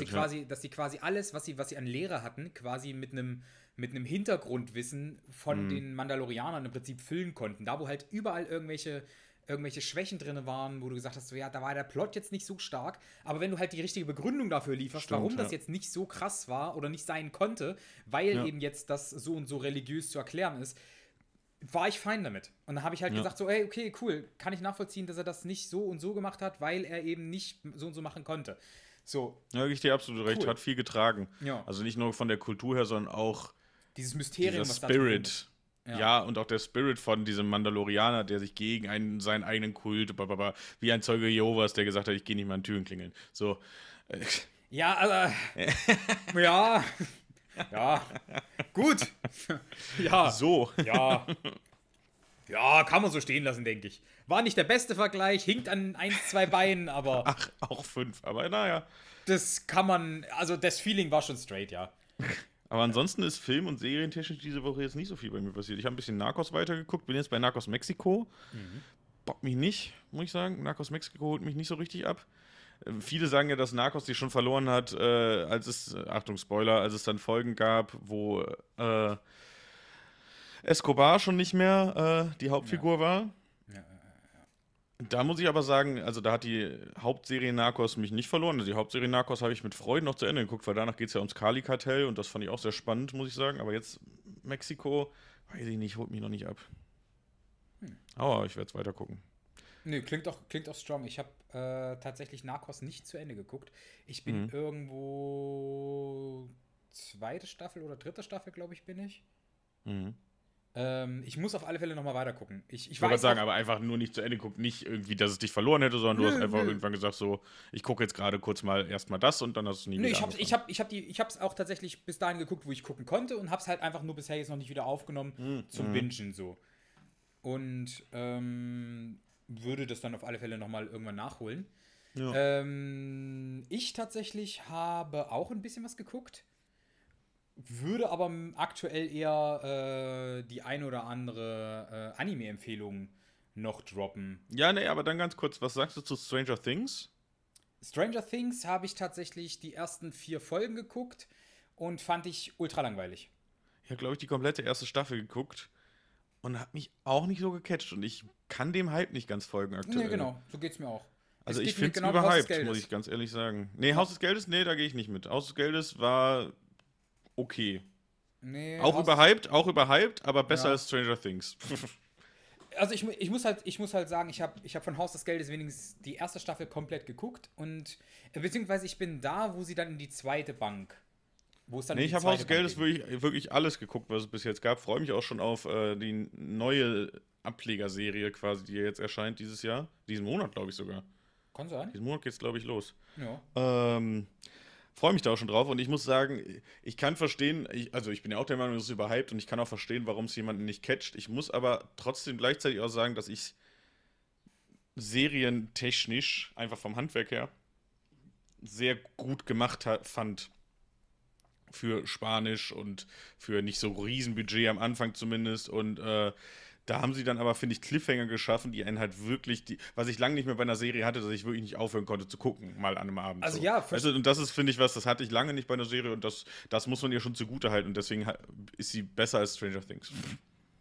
sie quasi alles, was sie an Lehre hatten, quasi mit einem Hintergrundwissen von den Mandalorianern im Prinzip füllen konnten. Da, wo halt überall irgendwelche Schwächen drin waren, wo du gesagt hast, so, ja, da war der Plot jetzt nicht so stark, aber wenn du halt die richtige Begründung dafür lieferst, stimmt, warum das jetzt nicht so krass war oder nicht sein konnte, weil eben jetzt das so und so religiös zu erklären ist, war ich fein damit. Und dann habe ich halt gesagt, so, ey, okay, cool, kann ich nachvollziehen, dass er das nicht so und so gemacht hat, weil er eben nicht so und so machen konnte. So. Ja, ich dir absolut recht, hat viel getragen. Ja. Also nicht nur von der Kultur her, sondern auch dieses Mysterium, was da drin ist. Ja, und auch der Spirit von diesem Mandalorianer, der sich gegen seinen eigenen Kult, wie ein Zeuge Jehovas, der gesagt hat, ich gehe nicht mal an Türen klingeln. So. Ja, also. ja. Ja. Gut. Ja. So. Ja. Ja, kann man so stehen lassen, denke ich. War nicht der beste Vergleich, hinkt an 1, 2 Beinen, aber. Ach, auch 5, aber naja. Das kann man, also das Feeling war schon straight, ja. Aber ansonsten ist film- und serientechnisch diese Woche jetzt nicht so viel bei mir passiert. Ich habe ein bisschen Narcos weitergeguckt, bin jetzt bei Narcos Mexiko. Bockt mich nicht, muss ich sagen. Narcos Mexiko holt mich nicht so richtig ab. Viele sagen ja, dass Narcos die schon verloren hat, Achtung, Spoiler, als es dann Folgen gab, wo Escobar schon nicht mehr die Hauptfigur war. Da muss ich aber sagen, also da hat die Hauptserie Narcos mich nicht verloren. Also die Hauptserie Narcos habe ich mit Freude noch zu Ende geguckt, weil danach geht es ja ums Cali-Kartell und das fand ich auch sehr spannend, muss ich sagen. Aber jetzt Mexiko, weiß ich nicht, holt mich noch nicht ab. Aber ich werde es weiter gucken. Nee, klingt auch strong. Ich habe tatsächlich Narcos nicht zu Ende geguckt. Ich bin irgendwo 2. Staffel oder 3. Staffel, glaube ich, bin ich. Ich muss auf alle Fälle nochmal weitergucken. Ich wollte gerade sagen, aber einfach nur nicht zu Ende gucken. Nicht irgendwie, dass es dich verloren hätte, sondern du hast einfach irgendwann gesagt, so, ich gucke jetzt gerade kurz mal erstmal das und dann hast du nie wieder angefangen. Ich hab's auch tatsächlich bis dahin geguckt, wo ich gucken konnte und hab's halt einfach nur bisher jetzt noch nicht wieder aufgenommen zum Bingen so. Und würde das dann auf alle Fälle nochmal irgendwann nachholen. Ja. Ich tatsächlich habe auch ein bisschen was geguckt. Würde aber aktuell eher die eine oder andere Anime-Empfehlung noch droppen. Ja, nee, aber dann ganz kurz, was sagst du zu Stranger Things? Stranger Things habe ich tatsächlich die ersten 4 Folgen geguckt und fand ich ultra langweilig. Ich habe, glaube ich, die komplette erste Staffel geguckt und habe mich auch nicht so gecatcht und ich kann dem Hype nicht ganz folgen aktuell. Ja, genau, so geht's mir auch. Also ich finde es überhyped, muss ich ganz ehrlich sagen. Nee, Haus des Geldes, nee, da gehe ich nicht mit. Haus des Geldes war okay. Nee, auch überhyped, aber besser als Stranger Things. Also ich muss halt sagen, ich hab von Haus des Geldes wenigstens die erste Staffel komplett geguckt und beziehungsweise ich bin da, wo sie dann in die zweite Bank. Wo es dann ich habe Haus des Geldes wirklich alles geguckt, was es bis jetzt gab. Freue mich auch schon auf die neue Ablegerserie quasi, die jetzt erscheint dieses Jahr. Diesen Monat, glaube ich sogar. Kann sein. Diesen Monat geht's, glaube ich, los. Ja. Freue mich da auch schon drauf und ich muss sagen, ich kann verstehen, ich bin ja auch der Meinung, es ist überhyped und ich kann auch verstehen, warum es jemanden nicht catcht. Ich muss aber trotzdem gleichzeitig auch sagen, dass ich serientechnisch einfach vom Handwerk her sehr gut gemacht fand. Für Spanisch und für nicht so Riesenbudget am Anfang zumindest und da haben sie dann aber, finde ich, Cliffhanger geschaffen, die einen halt wirklich, was ich lange nicht mehr bei einer Serie hatte, dass ich wirklich nicht aufhören konnte zu gucken, mal an einem Abend. Also so. Ja. Also, und das ist, finde ich, was, das hatte ich lange nicht bei einer Serie und das muss man ihr schon zugutehalten und deswegen ist sie besser als Stranger Things.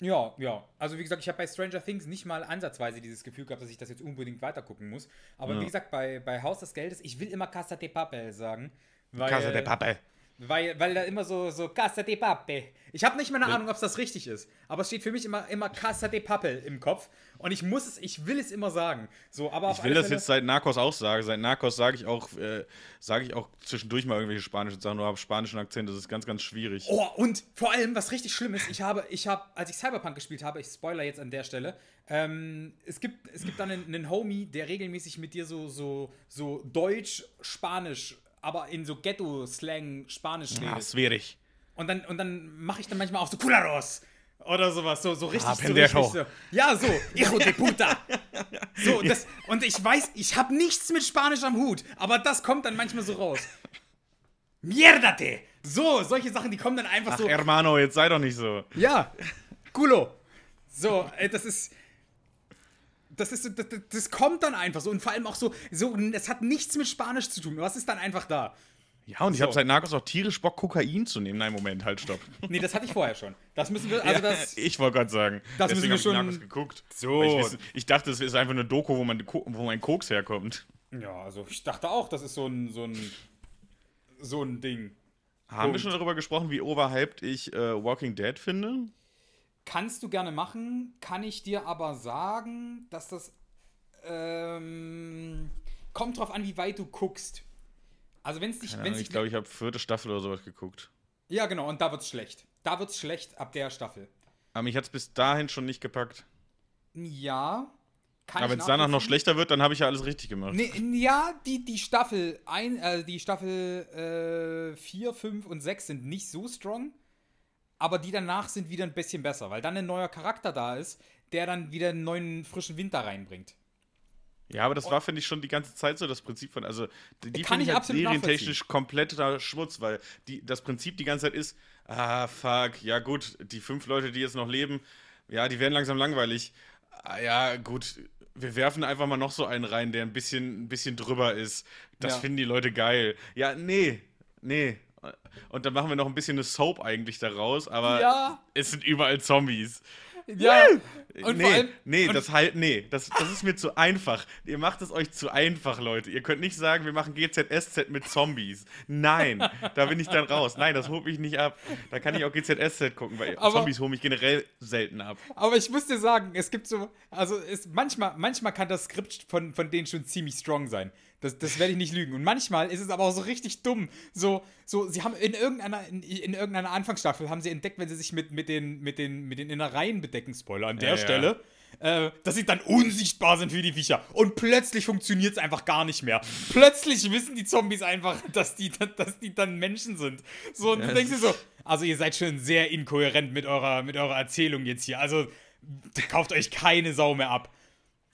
Ja. Also wie gesagt, ich habe bei Stranger Things nicht mal ansatzweise dieses Gefühl gehabt, dass ich das jetzt unbedingt weitergucken muss. Aber wie gesagt, bei Haus des Geldes, ich will immer Casa de Papel sagen. Casa de Papel. Weil da immer so Casa de Papel. Ich habe nicht mehr eine Ahnung, ob es das richtig ist. Aber es steht für mich immer Casa de Papel im Kopf. Und ich will es immer sagen. So, aber ich will das jetzt seit Narcos auch sagen. Seit Narcos sage ich auch zwischendurch mal irgendwelche spanischen Sachen. Nur habe spanischen Akzent. Das ist ganz, ganz schwierig. Oh, und vor allem, was richtig schlimm ist, als ich Cyberpunk gespielt habe, ich spoiler jetzt an der Stelle, es gibt dann einen Homie, der regelmäßig mit dir so Deutsch-Spanisch aber in so Ghetto-Slang Spanisch redet. Ah, schwierig. Und dann mache ich dann manchmal auch so Cularos oder sowas, so richtig. Ah, Pendejo. So, ja, so. Hijo de puta. So, das, und ich weiß, ich habe nichts mit Spanisch am Hut, aber das kommt dann manchmal so raus. Mierdate. So, solche Sachen, die kommen dann einfach so. Ach, Hermano, jetzt sei doch nicht so. Ja, culo. So, das ist... Das kommt dann einfach so und vor allem auch so, das hat nichts mit Spanisch zu tun, was ist dann einfach da? Ja, und ich habe seit Narcos auch tierisch Bock, Kokain zu nehmen. Nein, Moment, halt, stopp. Nee, das hatte ich vorher schon. Das müssen wir, also das... Ja, ich wollte gerade sagen, das deswegen habe ich Narcos geguckt. So. Ich dachte, es ist einfach eine Doku, wo mein Koks herkommt. Ja, also ich dachte auch, das ist so ein Ding. Haben wir schon darüber gesprochen, wie overhyped ich Walking Dead finde? Kannst du gerne machen, kann ich dir aber sagen, dass das kommt drauf an, wie weit du guckst. Also wenn es dich... Ich glaube, ich habe 4. Staffel oder sowas geguckt. Ja, genau, und da wird's schlecht. Da wird's schlecht ab der Staffel. Aber mich hat's bis dahin schon nicht gepackt. Ja, kann ich. Aber wenn es danach noch schlechter wird, dann habe ich ja alles richtig gemacht. Nee, ja, die Staffel 4, 5 und 6 sind nicht so strong. Aber die danach sind wieder ein bisschen besser, weil dann ein neuer Charakter da ist, der dann wieder einen neuen, frischen Wind da reinbringt. Ja, aber das war, finde ich, schon die ganze Zeit so das Prinzip von, also die finde ich halt serientechnisch kompletter Schmutz, weil das Prinzip die ganze Zeit ist, ja gut, die 5 Leute, die jetzt noch leben, ja, die werden langsam langweilig. Ja, gut, wir werfen einfach mal noch so einen rein, der ein bisschen drüber ist. Das finden die Leute geil. Ja, nee. Und dann machen wir noch ein bisschen eine Soap eigentlich daraus, aber es sind überall Zombies. Ja. Und das ist mir zu einfach. Ihr macht es euch zu einfach, Leute. Ihr könnt nicht sagen, wir machen GZSZ mit Zombies. Nein, da bin ich dann raus. Nein, das holt mich nicht ab. Da kann ich auch GZSZ gucken, weil Zombies holen mich generell selten ab. Aber ich muss dir sagen, es gibt so, also manchmal kann das Skript von denen schon ziemlich strong sein. Das werde ich nicht lügen. Und manchmal ist es aber auch so richtig dumm. So sie haben in irgendeiner Anfangsstaffel haben sie entdeckt, wenn sie sich mit den Innereien bedecken, Spoiler an der Stelle, dass sie dann unsichtbar sind für die Viecher. Und plötzlich funktioniert es einfach gar nicht mehr. Plötzlich wissen die Zombies einfach, dass die dann Menschen sind. So, und du denkst dir so, also ihr seid schon sehr inkohärent mit eurer Erzählung jetzt hier. Also kauft euch keine Sau mehr ab.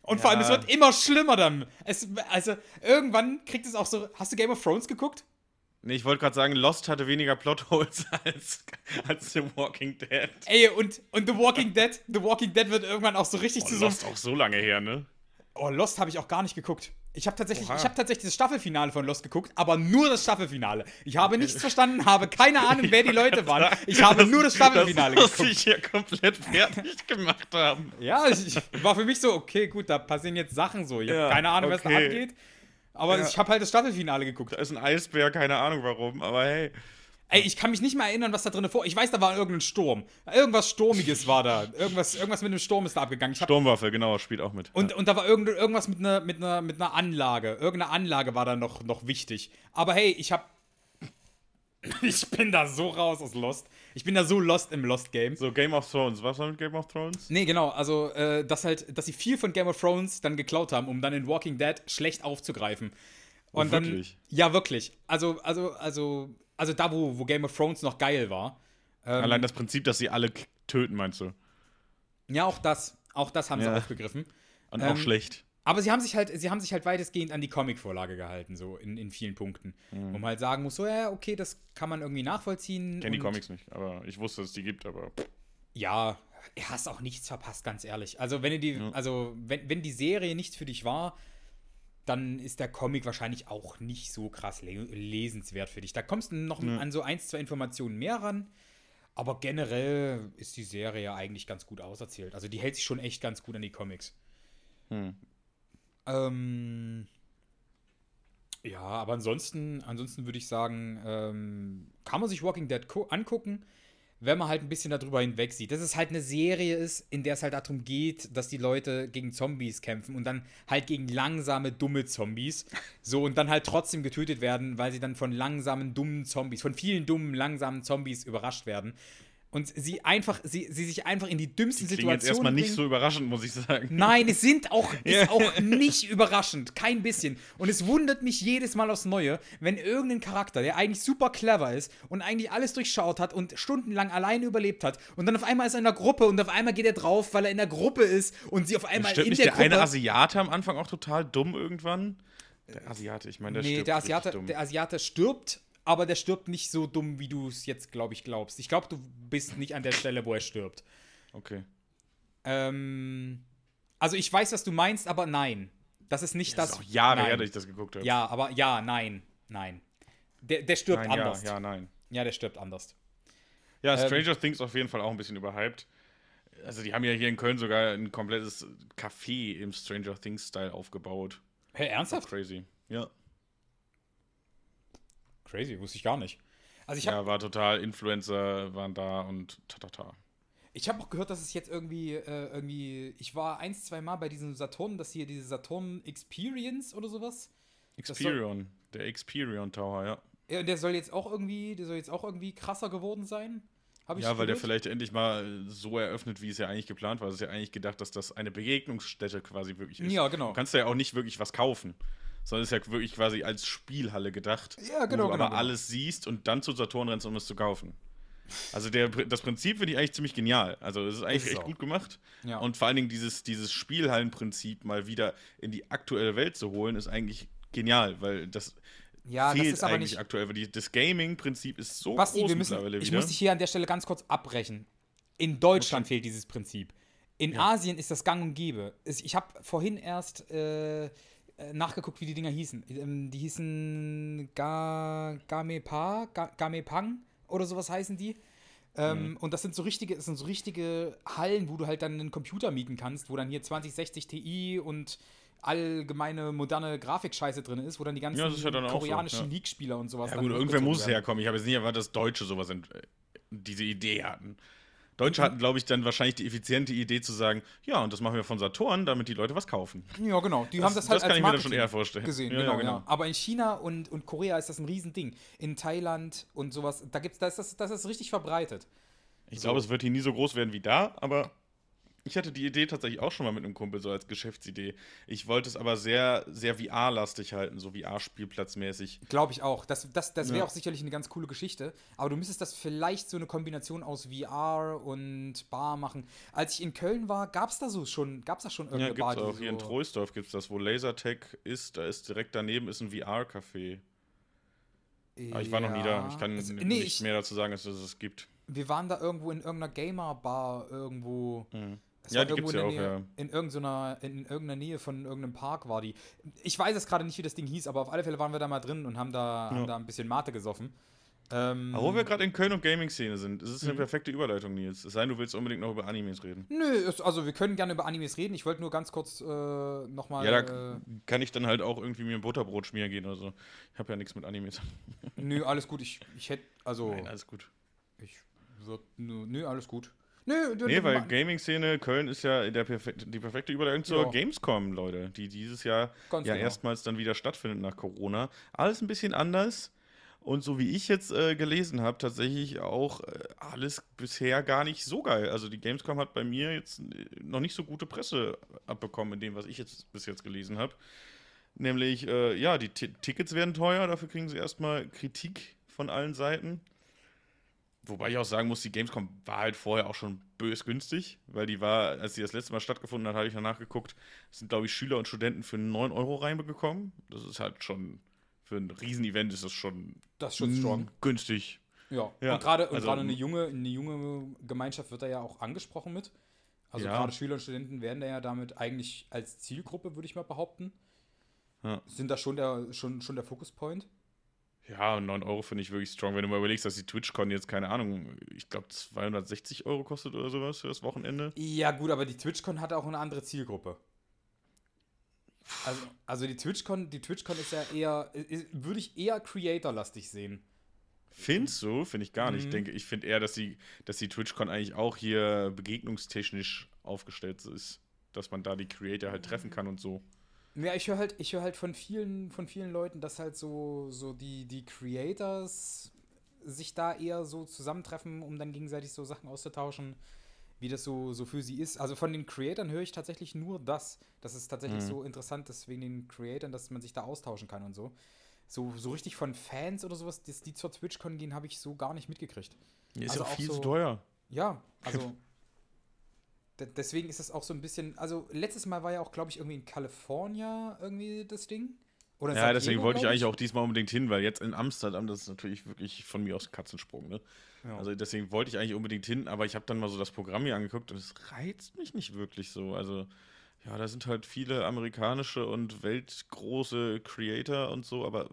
Und vor allem, es wird immer schlimmer dann. Also, irgendwann kriegt es auch so... Hast du Game of Thrones geguckt? Nee, ich wollte gerade sagen, Lost hatte weniger Plotholes als The Walking Dead. Ey, und The Walking Dead wird irgendwann auch so richtig zu so... Lost auch so lange her, ne? Oh, Lost habe ich auch gar nicht geguckt. Ich habe tatsächlich das Staffelfinale von Lost geguckt, aber nur das Staffelfinale. Ich habe nichts verstanden, habe keine Ahnung, wer die Leute waren. Ich habe nur das Staffelfinale geguckt. Das muss ich hier komplett fertig gemacht haben. Ja, ich war für mich so, okay, gut, da passieren jetzt Sachen so. Ich habe keine Ahnung, was da abgeht. Aber ich habe halt das Staffelfinale geguckt. Da ist ein Eisbär, keine Ahnung warum, aber hey. Ey, ich kann mich nicht mehr erinnern, was da drin vor. Ich weiß, da war irgendein Sturm. Irgendwas Sturmiges war da. Irgendwas mit einem Sturm ist da abgegangen. Sturmwaffe, genau, spielt auch mit. Und da war irgendwas mit einer Anlage. Irgendeine Anlage war da noch wichtig. Aber hey, ich bin da so raus aus Lost. Ich bin da so lost im Lost-Game. So Game of Thrones. Was war mit Game of Thrones? Nee, genau. Also, dass sie viel von Game of Thrones dann geklaut haben, um dann in Walking Dead schlecht aufzugreifen. Und wirklich? Dann, ja, wirklich. Also da, wo Game of Thrones noch geil war. Allein das Prinzip, dass sie alle töten, meinst du? Ja, auch das haben sie aufgegriffen. Und auch schlecht. Aber sie haben sich halt weitestgehend an die Comic-Vorlage gehalten, so in vielen Punkten. Mhm. Wo man halt sagen muss, so, ja, okay, das kann man irgendwie nachvollziehen. Ich kenne die Comics nicht, aber ich wusste, dass es die gibt, aber. Ja, du hast auch nichts verpasst, ganz ehrlich. Also, wenn die Serie nichts für dich war, dann ist der Comic wahrscheinlich auch nicht so krass lesenswert für dich. Da kommst du noch an so 1-2 Informationen mehr ran. Aber generell ist die Serie ja eigentlich ganz gut auserzählt. Also die hält sich schon echt ganz gut an die Comics. Hm. Ja, aber ansonsten würde ich sagen, kann man sich Walking Dead angucken, wenn man halt ein bisschen darüber hinweg sieht, dass es halt eine Serie ist, in der es halt darum geht, dass die Leute gegen Zombies kämpfen und dann halt gegen langsame, dumme Zombies. So, und dann halt trotzdem getötet werden, weil sie dann von langsamen, dummen Zombies, von vielen dummen, langsamen Zombies überrascht werden. Und sie sich einfach in die dümmsten Situationen bringen. Das klingt jetzt erstmal nicht so überraschend, muss ich sagen. Nein, es ist auch nicht überraschend, kein bisschen. Und es wundert mich jedes Mal aufs Neue, wenn irgendein Charakter, der eigentlich super clever ist und eigentlich alles durchschaut hat und stundenlang alleine überlebt hat und dann auf einmal ist er in der Gruppe und auf einmal geht er drauf, weil er in der Gruppe ist und sie auf einmal in der Gruppe. Der eine Asiate am Anfang auch total dumm irgendwann. Der Asiate, ich meine, der Asiate stirbt. Aber der stirbt nicht so dumm, wie du es jetzt, glaube ich, glaubst. Ich glaube, du bist nicht an der Stelle, wo er stirbt. Okay. Also ich weiß, was du meinst, aber nein. Das ist nicht das. Das ist auch Jahre her, dass ich das geguckt habe. Ja, aber nein. Der stirbt anders. Ja, nein. Ja, der stirbt anders. Ja, Stranger Things auf jeden Fall auch ein bisschen überhyped. Also die haben ja hier in Köln sogar ein komplettes Café im Stranger Things-Style aufgebaut. Hä, ernsthaft? Crazy, ja. Crazy, wusste ich gar nicht. Also war total, Influencer waren da und ta. Ich habe auch gehört, dass es jetzt irgendwie ich war 1-2 Mal bei diesem Saturn, dass hier diese Saturn Experience oder sowas. Der Experion Tower, ja. Ja, und der soll jetzt auch irgendwie krasser geworden sein. Weil der vielleicht endlich mal so eröffnet, wie es ja eigentlich geplant war. Es ist ja eigentlich gedacht, dass das eine Begegnungsstätte quasi wirklich ist. Ja, genau. Du kannst ja auch nicht wirklich was kaufen. Sondern es ist ja wirklich quasi als Spielhalle gedacht, ja, genau, wo du aber alles siehst und dann zu Saturn rennst, um es zu kaufen. Also das Prinzip finde ich eigentlich ziemlich genial. Also es ist eigentlich echt gut gemacht. Ja. Und vor allen Dingen dieses Spielhallenprinzip mal wieder in die aktuelle Welt zu holen, ist eigentlich genial, weil das fehlt das eigentlich nicht aktuell. Weil das Gaming-Prinzip ist so Basti, groß mittlerweile wieder. Ich muss dich hier an der Stelle ganz kurz abbrechen. In Deutschland fehlt dieses Prinzip. In Asien ist das gang und gäbe. Ich habe vorhin erst nachgeguckt, wie die Dinger hießen. Die hießen Gamepang oder sowas heißen die. Und das sind so richtige Hallen, wo du halt dann einen Computer mieten kannst, wo dann hier 2060 Ti und allgemeine moderne Grafikscheiße drin ist, wo dann die ganzen koreanischen League-Spieler und sowas. Ja gut, irgendwer muss herkommen. Ich habe jetzt nicht erwartet, dass Deutsche sowas diese Idee hatten. Deutsche hatten, glaube ich, dann wahrscheinlich die effiziente Idee zu sagen, ja, und das machen wir von Saturn, damit die Leute was kaufen. Ja, genau. Die haben das halt als Marketing gesehen. Das kann ich mir dann schon eher vorstellen. Genau. Aber in China und Korea ist das ein Riesending. In Thailand und sowas, das ist richtig verbreitet. Ich glaube, es wird hier nie so groß werden wie da, aber ich hatte die Idee tatsächlich auch schon mal mit einem Kumpel, so als Geschäftsidee. Ich wollte es aber sehr, sehr VR-lastig halten, so VR-Spielplatzmäßig. Glaube ich auch. Das wäre auch sicherlich eine ganz coole Geschichte. Aber du müsstest das vielleicht so eine Kombination aus VR und Bar machen. Als ich in Köln war, gab es da schon irgendeine Bar? Ja, gibt's auch. Hier in Troisdorf gibt es das, wo Lasertech ist. Da ist direkt daneben ist ein VR-Café. Aber ich war noch nie da. Ich kann nichts mehr dazu sagen, dass es das gibt. Wir waren da irgendwo in irgendeiner Gamer-Bar irgendwo. Das ja, die gibt's ja auch, Nähe, ja. In irgendeiner Nähe von irgendeinem Park war die. Ich weiß jetzt gerade nicht, wie das Ding hieß, aber auf alle Fälle waren wir da mal drin und haben da ein bisschen Mate gesoffen. Wo wir gerade in Köln und Gaming-Szene sind, es ist eine perfekte Überleitung, Nils. Es sei denn, du willst unbedingt noch über Animes reden. Nö, also wir können gerne über Animes reden. Ich wollte nur ganz kurz nochmal... Ja, da kann ich dann halt auch irgendwie mir ein Butterbrot schmieren gehen oder so. Ich habe ja nichts mit Animes. Nö, alles gut. Ich hätte... Also, nein, alles gut. Nö, alles gut. Nee, weil Gaming-Szene, Köln ist ja die perfekte Überleitung zur Gamescom, Leute, die dieses Jahr erstmals dann wieder stattfindet nach Corona. Alles ein bisschen anders. Und so wie ich jetzt gelesen habe, tatsächlich auch alles bisher gar nicht so geil. Also die Gamescom hat bei mir jetzt noch nicht so gute Presse abbekommen in dem, was ich jetzt bis jetzt gelesen habe. Nämlich, die Tickets werden teuer, dafür kriegen sie erstmal Kritik von allen Seiten. Wobei ich auch sagen muss, die Gamescom war halt vorher auch schon bös günstig, weil die war, als die das letzte Mal stattgefunden hat, habe ich danach geguckt, sind, glaube ich, Schüler und Studenten für 9 Euro reingekommen. Das ist halt schon... Für ein Riesenevent ist das schon strong. Günstig. Ja. Und gerade also, eine junge Gemeinschaft wird da ja auch angesprochen mit. Also gerade Schüler und Studenten werden da ja damit eigentlich als Zielgruppe, würde ich mal behaupten. Ja. Sind da schon der Fokuspunkt. Ja, und 9 Euro finde ich wirklich strong. Wenn du mal überlegst, dass die TwitchCon jetzt, keine Ahnung, ich glaube 260 Euro kostet oder sowas für das Wochenende. Ja gut, aber die TwitchCon hat auch eine andere Zielgruppe. Also die TwitchCon ist ja eher, würde ich eher creator-lastig sehen. Findest du? Finde ich gar nicht. Ich finde eher, dass die TwitchCon eigentlich auch hier begegnungstechnisch aufgestellt ist. Dass man da die Creator halt treffen kann und so. Ja, ich höre halt von vielen Leuten, dass halt so die Creators sich da eher so zusammentreffen, um dann gegenseitig so Sachen auszutauschen, wie das so für sie ist. Also von den Creatoren höre ich tatsächlich nur das. Das ist tatsächlich so interessant, dass wegen den Creatoren, dass man sich da austauschen kann und so. So richtig von Fans oder sowas, die zur TwitchCon gehen, habe ich so gar nicht mitgekriegt. Ja, ist also auch viel so, zu teuer. Ja, also deswegen ist das auch so ein bisschen, also letztes Mal war ja auch, glaube ich, irgendwie in Kalifornien irgendwie das Ding. Oder ja, deswegen wollte ich eigentlich auch diesmal unbedingt hin, weil jetzt in Amsterdam, das ist natürlich wirklich von mir aus Katzensprung, ne? Ja. Also deswegen wollte ich eigentlich unbedingt hin, aber ich habe dann mal so das Programm hier angeguckt und es reizt mich nicht wirklich so. Also ja, da sind halt viele amerikanische und weltgroße Creator und so, aber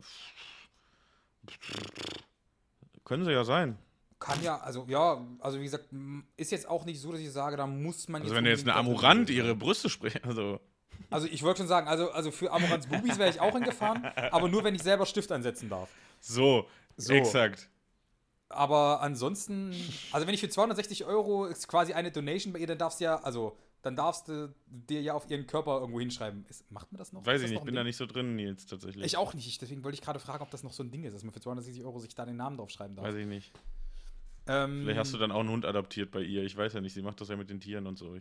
können sie ja sein. Kann also wie gesagt, ist jetzt auch nicht so, dass ich sage, da muss man jetzt... Also wenn jetzt eine Amorant ihre Brüste spricht, Also ich wollte schon sagen, also für Amorans Bubis wäre ich auch hingefahren, aber nur, wenn ich selber Stift ansetzen darf. So, exakt. Aber ansonsten, also wenn ich für 260 Euro ist quasi eine Donation bei ihr, dann darfst du ja, also dann darfst du dir ja auf ihren Körper irgendwo hinschreiben. Macht man das noch? Weiß ich nicht, ich bin da nicht so drin jetzt tatsächlich. Ich auch nicht, deswegen wollte ich gerade fragen, ob das noch so ein Ding ist, dass man für 260 Euro sich da den Namen draufschreiben darf. Weiß ich nicht. Vielleicht hast du dann auch einen Hund adoptiert bei ihr, ich weiß ja nicht, sie macht das ja mit den Tieren und so.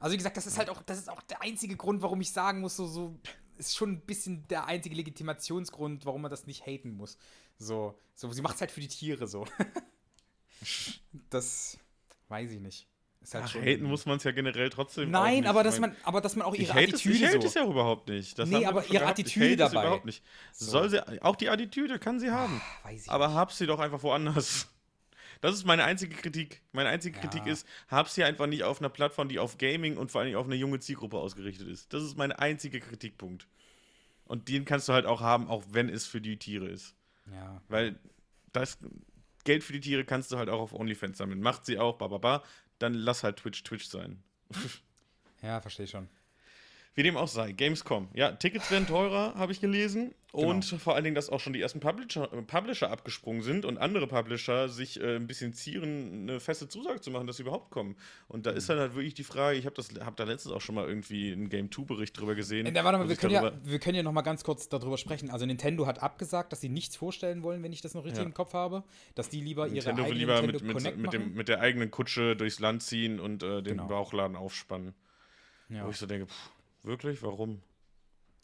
Also wie gesagt, das ist auch der einzige Grund, warum ich sagen muss, so ist schon ein bisschen der einzige Legitimationsgrund, warum man das nicht haten muss. So sie macht's halt für die Tiere so. Das weiß ich nicht. Ist halt schon haten muss man es ja generell trotzdem. Nein, auch nicht. aber dass man auch ihre Attitüde so. Ich hate es ja überhaupt nicht. Nee, aber ihre Attitüde dabei. Ich überhaupt nicht. Soll sie auch die Attitüde kann sie haben. Weiß ich aber nicht. Hab sie doch einfach woanders. Das ist meine einzige Kritik. Meine einzige Kritik ist, hab's hier einfach nicht auf einer Plattform, die auf Gaming und vor allem auf eine junge Zielgruppe ausgerichtet ist. Das ist mein einziger Kritikpunkt. Und den kannst du halt auch haben, auch wenn es für die Tiere ist. Ja. Weil das Geld für die Tiere kannst du halt auch auf OnlyFans sammeln. Macht sie auch, dann lass halt Twitch sein. Ja, verstehe schon. Wie dem auch sei, Gamescom. Ja, Tickets werden teurer, habe ich gelesen. Genau. Und vor allen Dingen, dass auch schon die ersten Publisher abgesprungen sind und andere Publisher sich ein bisschen zieren, eine feste Zusage zu machen, dass sie überhaupt kommen. Und da ist dann halt wirklich die Frage, ich habe da letztens auch schon mal irgendwie einen Game2-Bericht drüber gesehen. Warte mal, wir können ja noch mal ganz kurz darüber sprechen. Also Nintendo hat abgesagt, dass sie nichts vorstellen wollen, wenn ich das noch richtig im Kopf habe. Dass die lieber mit der eigenen Kutsche durchs Land ziehen und den Bauchladen aufspannen. Ja. Wo ich so denke, wirklich? Warum?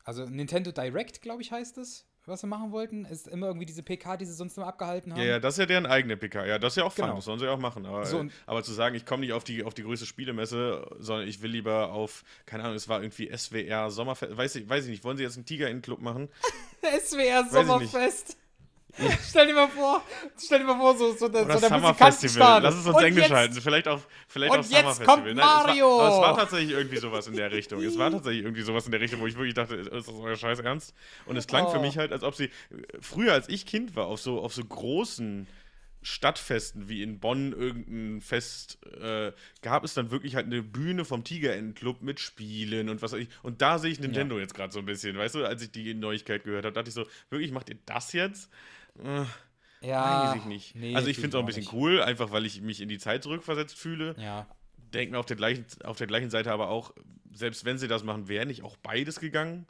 Also Nintendo Direct, glaube ich, heißt es, was sie machen wollten. Ist immer irgendwie diese PK, die sie sonst immer abgehalten haben. Ja, das ist ja deren eigene PK. Ja, das ist ja auch fun, das sollen sie ja auch machen. Aber, aber zu sagen, ich komme nicht auf die größte Spielemesse, sondern ich will lieber auf, keine Ahnung, es war irgendwie SWR Sommerfest. Weiß ich nicht, wollen sie jetzt einen Tiger-In-Club machen? SWR Sommerfest. Stell dir mal vor, so der Musikantenstart. Lass es uns englisch halten. Vielleicht und auf jetzt kommt Festival. Mario. Nein, es war tatsächlich irgendwie sowas in der Richtung. Wo ich wirklich dachte, ist das euer Scheiß ernst? Und es klang für mich halt, als ob sie früher, als ich Kind war, auf so großen Stadtfesten, wie in Bonn irgendein Fest, gab es dann wirklich halt eine Bühne vom Tigerentenclub mit Spielen und was weiß ich. Und da sehe ich Nintendo jetzt gerade so ein bisschen, weißt du? Als ich die Neuigkeit gehört habe, dachte ich so, wirklich, macht ihr das jetzt? Ja. Weiß ich nicht. Nee, also ich finde es auch ein bisschen cool, einfach weil ich mich in die Zeit zurückversetzt fühle. Ja. Denke mir auf der gleichen Seite aber auch, selbst wenn sie das machen, wäre nicht auch beides gegangen.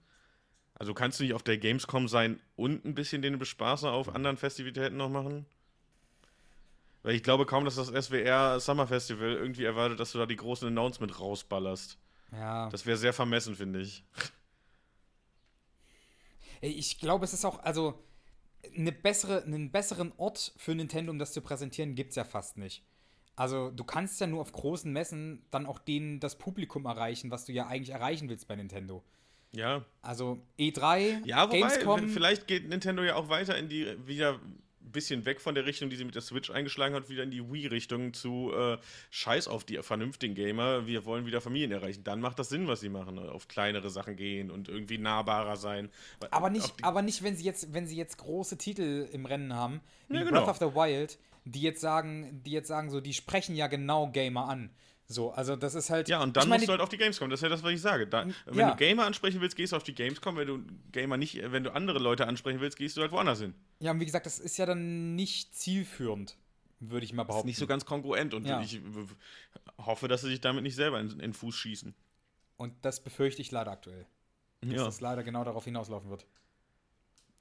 Also kannst du nicht auf der Gamescom sein und ein bisschen den Bespaßer auf anderen Festivitäten noch machen? Weil ich glaube kaum, dass das SWR Summer Festival irgendwie erwartet, dass du da die großen Announcements rausballerst. Ja. Das wäre sehr vermessen, finde ich. Ich glaube, es ist auch, also einen besseren Ort für Nintendo, um das zu präsentieren, gibt es ja fast nicht. Also du kannst ja nur auf großen Messen dann auch das Publikum erreichen, was du ja eigentlich erreichen willst bei Nintendo. Ja. Also E3, ja, wobei, Gamescom. Vielleicht geht Nintendo ja auch weiter in die wieder bisschen weg von der Richtung, die sie mit der Switch eingeschlagen hat, wieder in die Wii-Richtung zu Scheiß auf die vernünftigen Gamer, wir wollen wieder Familien erreichen. Dann macht das Sinn, was sie machen, auf kleinere Sachen gehen und irgendwie nahbarer sein. Aber nicht, wenn sie jetzt große Titel im Rennen haben, wie Breath of the Wild, die jetzt sagen so, die sprechen ja genau Gamer an. So, also das ist halt. Ja, und dann musst du halt auf die Gamescom, das ist ja das, was ich sage. Wenn du Gamer ansprechen willst, gehst du auf die Gamescom, wenn du andere Leute ansprechen willst, gehst du halt woanders hin. Ja, und wie gesagt, das ist ja dann nicht zielführend, würde ich mal behaupten. Das ist nicht so ganz kongruent und ich hoffe, dass sie sich damit nicht selber in den Fuß schießen. Und das befürchte ich leider aktuell. Dass das leider genau darauf hinauslaufen wird.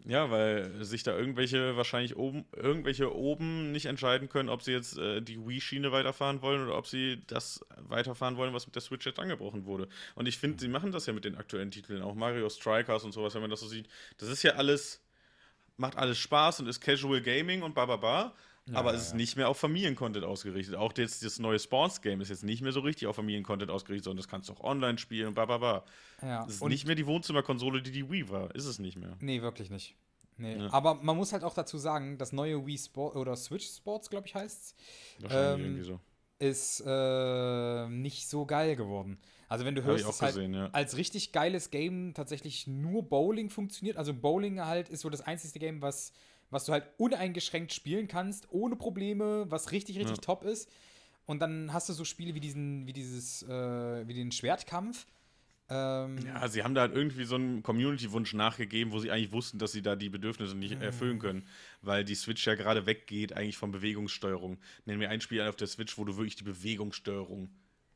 Ja, weil sich da irgendwelche oben nicht entscheiden können, ob sie jetzt die Wii-Schiene weiterfahren wollen oder ob sie das weiterfahren wollen, was mit der Switch jetzt angebrochen wurde. Und ich finde, sie machen das ja mit den aktuellen Titeln, auch Mario Strikers und sowas, wenn man das so sieht. Das ist ja alles, macht alles Spaß und ist Casual Gaming und bababa. Ja, aber es ist nicht mehr auf Familien-Content ausgerichtet. Auch jetzt das neue Sports-Game ist jetzt nicht mehr so richtig auf Familien-Content ausgerichtet, sondern das kannst du auch online spielen und bababa. Ja, das ist nicht mehr die Wohnzimmerkonsole, die die Wii war. Ist es nicht mehr. Nee, wirklich nicht. Nee. Ja. Aber man muss halt auch dazu sagen, das neue Wii Sport oder Switch Sports, glaube ich, heißt es, ist nicht so geil geworden. Also wenn du hörst, dass halt als richtig geiles Game tatsächlich nur Bowling funktioniert. Also Bowling halt ist so das einzige Game, was du halt uneingeschränkt spielen kannst, ohne Probleme, was richtig, richtig top ist. Und dann hast du so Spiele wie den Schwertkampf. Ja, sie haben da halt irgendwie so einen Community-Wunsch nachgegeben, wo sie eigentlich wussten, dass sie da die Bedürfnisse nicht erfüllen können, weil die Switch ja gerade weggeht eigentlich von Bewegungssteuerung. Nenn mir ein Spiel auf der Switch, wo du wirklich die Bewegungssteuerung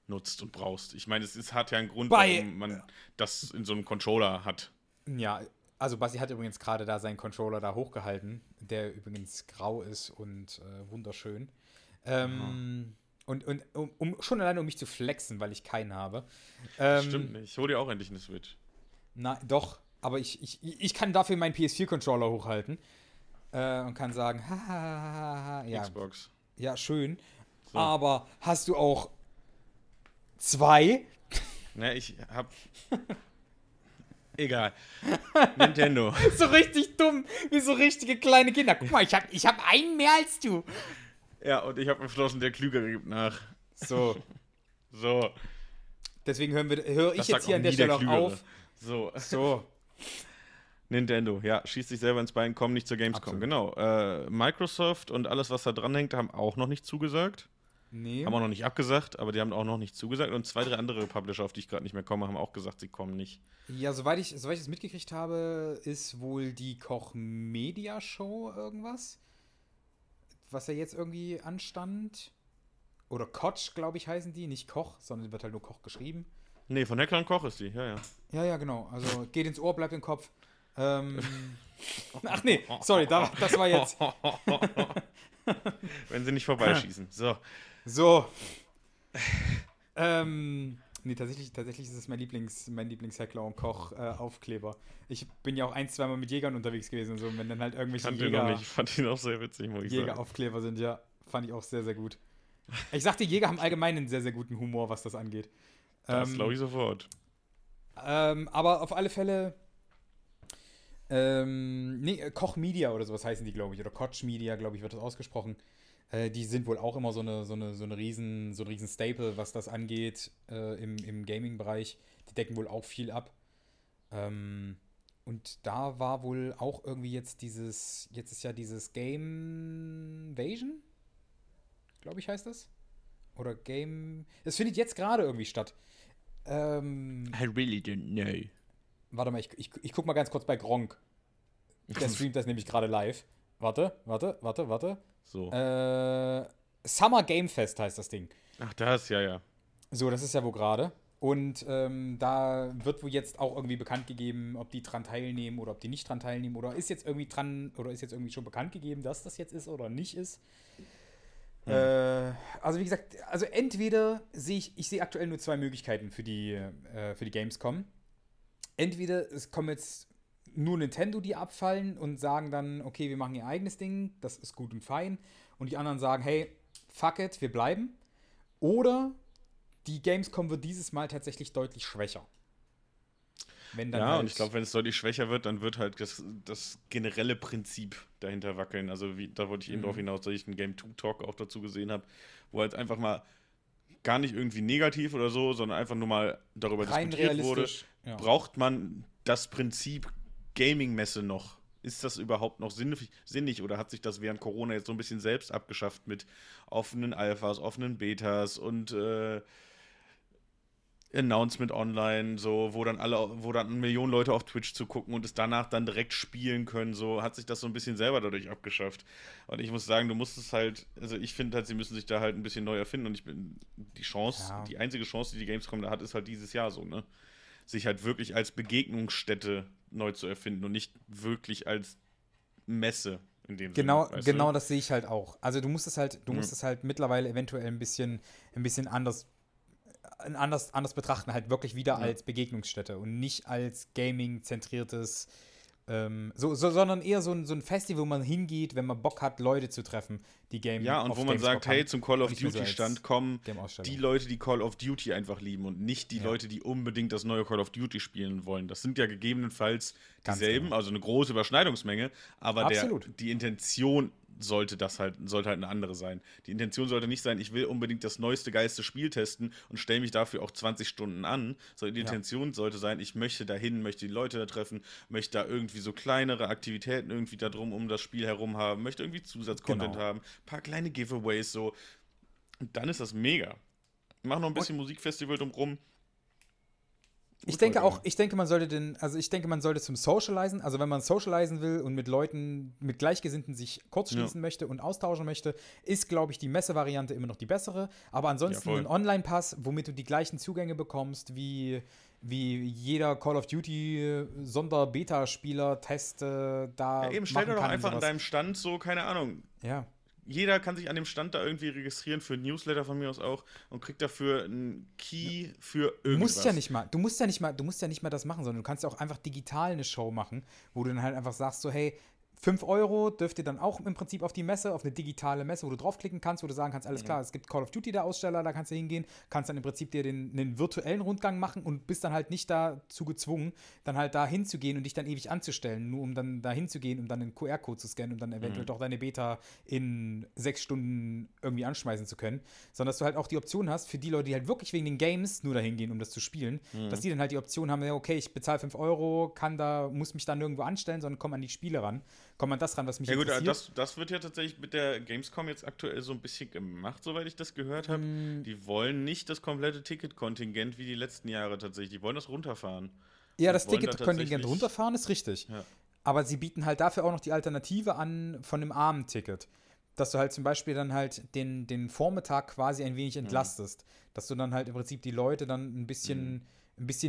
nutzt und brauchst. Ich meine, es hat ja einen Grund, warum man das in so einem Controller hat. Ja, also Basti hat übrigens gerade da seinen Controller da hochgehalten, der übrigens grau ist und wunderschön. Und schon alleine, um mich zu flexen, weil ich keinen habe. Stimmt nicht. Ich hole dir auch endlich eine Switch. Na, doch. Aber ich kann dafür meinen PS4-Controller hochhalten und kann sagen, hahaha. Ja, Xbox. Ja, schön. So. Aber hast du auch 2? Ne, ich hab... Egal. Nintendo. So richtig dumm, wie so richtige kleine Kinder. Guck mal, ich hab einen mehr als du. Ja, und ich habe entschlossen, der Klügere gibt nach. So. Deswegen höre ich jetzt hier an der Stelle auch auf. So. Nintendo, ja, schießt sich selber ins Bein, komm nicht zur Gamescom. Absolut. Genau. Microsoft und alles, was da dran hängt, haben auch noch nicht zugesagt. Nee. Haben auch noch nicht abgesagt, aber die haben auch noch nicht zugesagt. Und 2, 3 andere Publisher, auf die ich gerade nicht mehr komme, haben auch gesagt, sie kommen nicht. Ja, soweit ich es mitgekriegt habe, ist wohl die Koch Media Show irgendwas, was ja jetzt irgendwie anstand. Oder Koch, glaube ich, heißen die. Nicht Koch, sondern wird halt nur Koch geschrieben. Nee, von Heckler & Koch ist die, ja. Ja, genau. Also geht ins Ohr, bleibt im Kopf. Ach nee, sorry, das war jetzt. Wenn sie nicht vorbeischießen. So. Nee, tatsächlich ist es mein Lieblings Heckler & Koch Aufkleber. Ich bin ja auch 1-2 Mal mit Jägern unterwegs gewesen und so, wenn dann halt irgendwelche fand ihn auch sehr witzig, muss ich sagen. Jägeraufkleber sind ja, fand ich auch sehr, sehr gut. Ich sagte, Jäger haben allgemein einen sehr, sehr guten Humor, was das angeht. Das glaube ich sofort. Aber auf alle Fälle Koch Media oder sowas heißen die, glaube ich, oder Koch Media, glaube ich, wird das ausgesprochen. Die sind wohl auch immer so ein riesen Staple, was das angeht, im Gaming-Bereich. Die decken wohl auch viel ab. Und da war wohl auch irgendwie jetzt ist ja dieses Gamevasion, glaube ich, heißt das. Oder Game... Es findet jetzt gerade irgendwie statt. I really don't know. Warte mal, ich guck mal ganz kurz bei Gronk. Der streamt das nämlich gerade live. Warte. So. Summer Game Fest heißt das Ding. Ach, das, ja. So, das ist ja wohl gerade. Und da wird wohl jetzt auch irgendwie bekannt gegeben, ob die dran teilnehmen oder ob die nicht dran teilnehmen oder ist jetzt irgendwie schon bekannt gegeben, dass das jetzt ist oder nicht ist. Mhm. Also wie gesagt, also entweder sehe ich aktuell nur zwei Möglichkeiten für die Gamescom. Entweder es kommen jetzt nur Nintendo, die abfallen und sagen dann, okay, wir machen ihr eigenes Ding, das ist gut und fein. Und die anderen sagen, hey, fuck it, wir bleiben. Oder die Gamescom wird dieses Mal tatsächlich deutlich schwächer. Wenn dann und ich glaube, wenn es deutlich schwächer wird, dann wird halt das generelle Prinzip dahinter wackeln. Also da wollte ich eben drauf hinaus, dass ich einen Game2-Talk auch dazu gesehen habe, wo halt einfach mal gar nicht irgendwie negativ oder so, sondern einfach nur mal darüber diskutiert wurde, braucht man das Prinzip Gaming-Messe noch? Ist das überhaupt noch sinnig oder hat sich das während Corona jetzt so ein bisschen selbst abgeschafft mit offenen Alphas, offenen Betas und Announcement online, so, wo dann Millionen Leute auf Twitch zu gucken und es danach dann direkt spielen können, so, hat sich das so ein bisschen selber dadurch abgeschafft. Und ich muss sagen, ich finde halt, sie müssen sich da halt ein bisschen neu erfinden und die einzige Chance, die Gamescom da hat, ist halt dieses Jahr so, ne? Sich halt wirklich als Begegnungsstätte neu zu erfinden und nicht wirklich als Messe in dem Sinne. Weißt du? Genau, das sehe ich halt auch. Also du musst es halt mittlerweile eventuell ein bisschen anders betrachten, halt wirklich wieder als Begegnungsstätte und nicht als Gaming-zentriertes, sondern eher so ein Festival, wo man hingeht, wenn man Bock hat, Leute zu treffen, die Game. Ja, und wo man sagt, hey, zum Call of Duty-Stand kommen die Leute, die Call of Duty einfach lieben und nicht die Leute, die unbedingt das neue Call of Duty spielen wollen. Das sind ja gegebenenfalls dieselben, also eine große Überschneidungsmenge, aber die Intention sollte halt eine andere sein. Die Intention sollte nicht sein, ich will unbedingt das neueste, geilste Spiel testen und stelle mich dafür auch 20 Stunden an. Sondern die Intention sollte sein, ich möchte dahin, möchte die Leute da treffen, möchte da irgendwie so kleinere Aktivitäten irgendwie da drum um das Spiel herum haben, möchte irgendwie Zusatzcontent haben, ein paar kleine Giveaways so. Und dann ist das mega. Mach noch ein bisschen Musikfestival drumrum. Ich denke, man sollte zum Socialisen, also wenn man Socialisen will und mit Leuten, mit Gleichgesinnten sich kurzschließen möchte und austauschen möchte, ist, glaube ich, die Messe-Variante immer noch die bessere. Aber ansonsten ein Online-Pass, womit du die gleichen Zugänge bekommst, wie jeder Call of Duty Sonder-Beta-Spieler Teste da eben, stell dir doch einfach an deinem Stand so, keine Ahnung. Ja. Jeder kann sich an dem Stand da irgendwie registrieren für ein Newsletter von mir aus auch und kriegt dafür einen Key für irgendwas. Du musst ja nicht mal das machen, sondern du kannst ja auch einfach digital eine Show machen, wo du dann halt einfach sagst so, hey, 5 € dürft ihr dann auch im Prinzip auf die Messe, auf eine digitale Messe, wo du draufklicken kannst, wo du sagen kannst, alles klar, es gibt Call of Duty, der Aussteller, da kannst du hingehen, kannst dann im Prinzip dir einen virtuellen Rundgang machen und bist dann halt nicht dazu gezwungen, dann halt da hinzugehen und dich dann ewig anzustellen, nur um dann da hinzugehen, um dann einen QR-Code zu scannen und dann eventuell doch deine Beta in 6 Stunden irgendwie anschmeißen zu können, sondern dass du halt auch die Option hast, für die Leute, die halt wirklich wegen den Games nur dahin gehen, um das zu spielen, dass die dann halt die Option haben, ja, okay, ich bezahle 5 €, muss mich da nirgendwo anstellen, sondern komm an die Spiele ran. Kommt man das ran, was mich interessiert? Ja gut, das wird ja tatsächlich mit der Gamescom jetzt aktuell so ein bisschen gemacht, soweit ich das gehört habe. Die wollen nicht das komplette Ticketkontingent wie die letzten Jahre tatsächlich. Die wollen das runterfahren. Ja, das Ticketkontingent runterfahren ist richtig. Ja. Aber sie bieten halt dafür auch noch die Alternative an von einem Abendticket. Dass du halt zum Beispiel dann halt den Vormittag quasi ein wenig entlastest. Dass du dann halt im Prinzip die Leute dann ein bisschen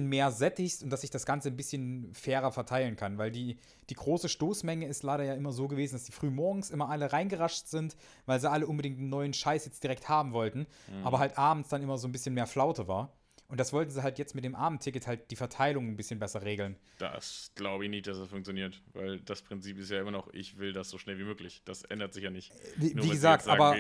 mehr sättigst und dass sich das Ganze ein bisschen fairer verteilen kann, weil die große Stoßmenge ist leider ja immer so gewesen, dass die frühmorgens immer alle reingerascht sind, weil sie alle unbedingt einen neuen Scheiß jetzt direkt haben wollten, aber halt abends dann immer so ein bisschen mehr Flaute war. Und das wollten sie halt jetzt mit dem Abendticket halt die Verteilung ein bisschen besser regeln. Das glaube ich nicht, dass das funktioniert, weil das Prinzip ist ja immer noch, ich will das so schnell wie möglich. Das ändert sich ja nicht. Wie gesagt, aber...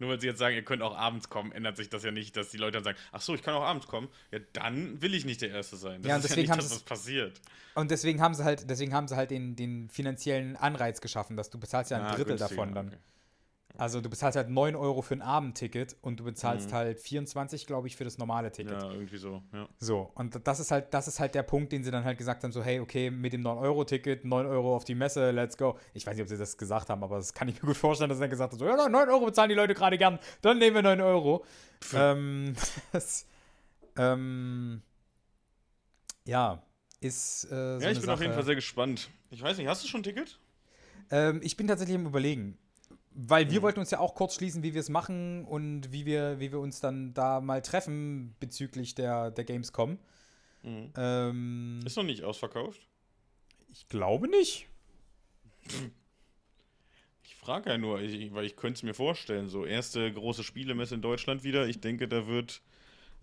Nur weil sie jetzt sagen, ihr könnt auch abends kommen, ändert sich das ja nicht, dass die Leute dann sagen, ach so, ich kann auch abends kommen. Ja, dann will ich nicht der Erste sein. Das ja, und deswegen ist ja nicht das, was passiert. Und deswegen haben sie halt den finanziellen Anreiz geschaffen, dass du bezahlst ja ein Drittel davon dann. Okay. Also du bezahlst halt 9 Euro für ein Abendticket und du bezahlst halt 24, glaube ich, für das normale Ticket. Ja, irgendwie so, ja. So, und das ist halt der Punkt, den sie dann halt gesagt haben, so, hey, okay, mit dem 9-Euro-Ticket, 9 Euro auf die Messe, let's go. Ich weiß nicht, ob sie das gesagt haben, aber das kann ich mir gut vorstellen, dass sie dann gesagt haben, so, ja, 9 Euro bezahlen die Leute gerade gern, dann nehmen wir 9 Euro. Ja, ist so eine Sache. Ja, ich bin auf jeden Fall sehr gespannt. Ich weiß nicht, hast du schon ein Ticket? Ich bin tatsächlich am Überlegen. Weil wir wollten uns ja auch kurz schließen, wie wir es machen und wie wir uns dann da mal treffen bezüglich der Gamescom. Mhm. Ist noch nicht ausverkauft? Ich glaube nicht. Ich frage ja nur, weil ich könnte es mir vorstellen. So, erste große Spielemesse in Deutschland wieder. Ich denke, da wird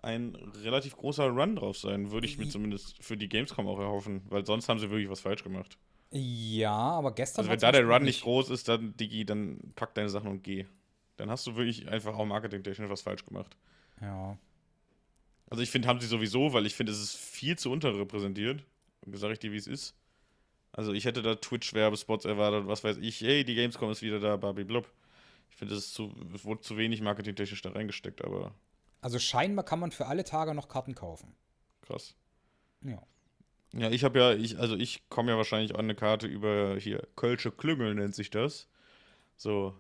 ein relativ großer Run drauf sein. Würde ich mir zumindest für die Gamescom auch erhoffen. Weil sonst haben sie wirklich was falsch gemacht. Ja, aber gestern. Also, wenn da der Run nicht groß ist, dann, Digi, dann pack deine Sachen und geh. Dann hast du wirklich einfach auch marketingtechnisch was falsch gemacht. Ja. Also, ich finde, haben sie sowieso, weil ich finde, es ist viel zu unterrepräsentiert. Sag ich dir, wie es ist. Also, ich hätte da Twitch-Werbespots erwartet, was weiß ich. Hey, die Gamescom ist wieder da, Barbie Blob. Ich finde, es wurde zu wenig marketingtechnisch da reingesteckt, aber. Also, scheinbar kann man für alle Tage noch Karten kaufen. Krass. Ja. Ja, ich komme ja wahrscheinlich an eine Karte über hier, Kölsche Klüngel nennt sich das. So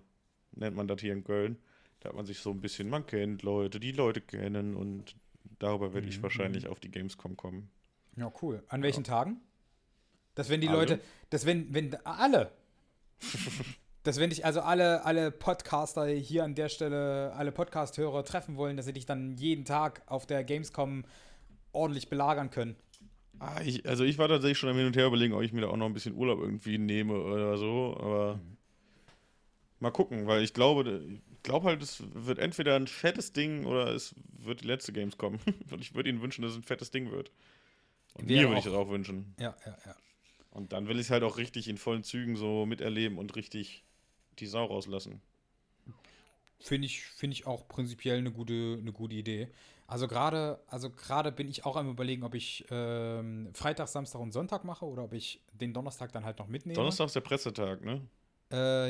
nennt man das hier in Köln. Da hat man sich so ein bisschen, man kennt Leute, die Leute kennen und darüber werde ich wahrscheinlich auf die Gamescom kommen. Ja, cool. An welchen Tagen? Dass wenn die alle? Leute, dass wenn alle, dass wenn dich also alle Podcaster hier an der Stelle, alle Podcast-Hörer treffen wollen, dass sie dich dann jeden Tag auf der Gamescom ordentlich belagern können. Ich war tatsächlich schon am Hin und Her überlegen, ob ich mir da auch noch ein bisschen Urlaub irgendwie nehme oder so, aber mal gucken, weil ich glaube halt, es wird entweder ein fettes Ding oder es wird die letzte Gamescom. Und ich würde ihnen wünschen, dass es ein fettes Ding wird. Und mir würde ich das auch wünschen. Ja. Und dann will ich es halt auch richtig in vollen Zügen so miterleben und richtig die Sau rauslassen. Finde ich auch prinzipiell eine gute Idee. Also gerade bin ich auch am Überlegen, ob ich Freitag, Samstag und Sonntag mache oder ob ich den Donnerstag dann halt noch mitnehme. Donnerstag ist der Pressetag, ne?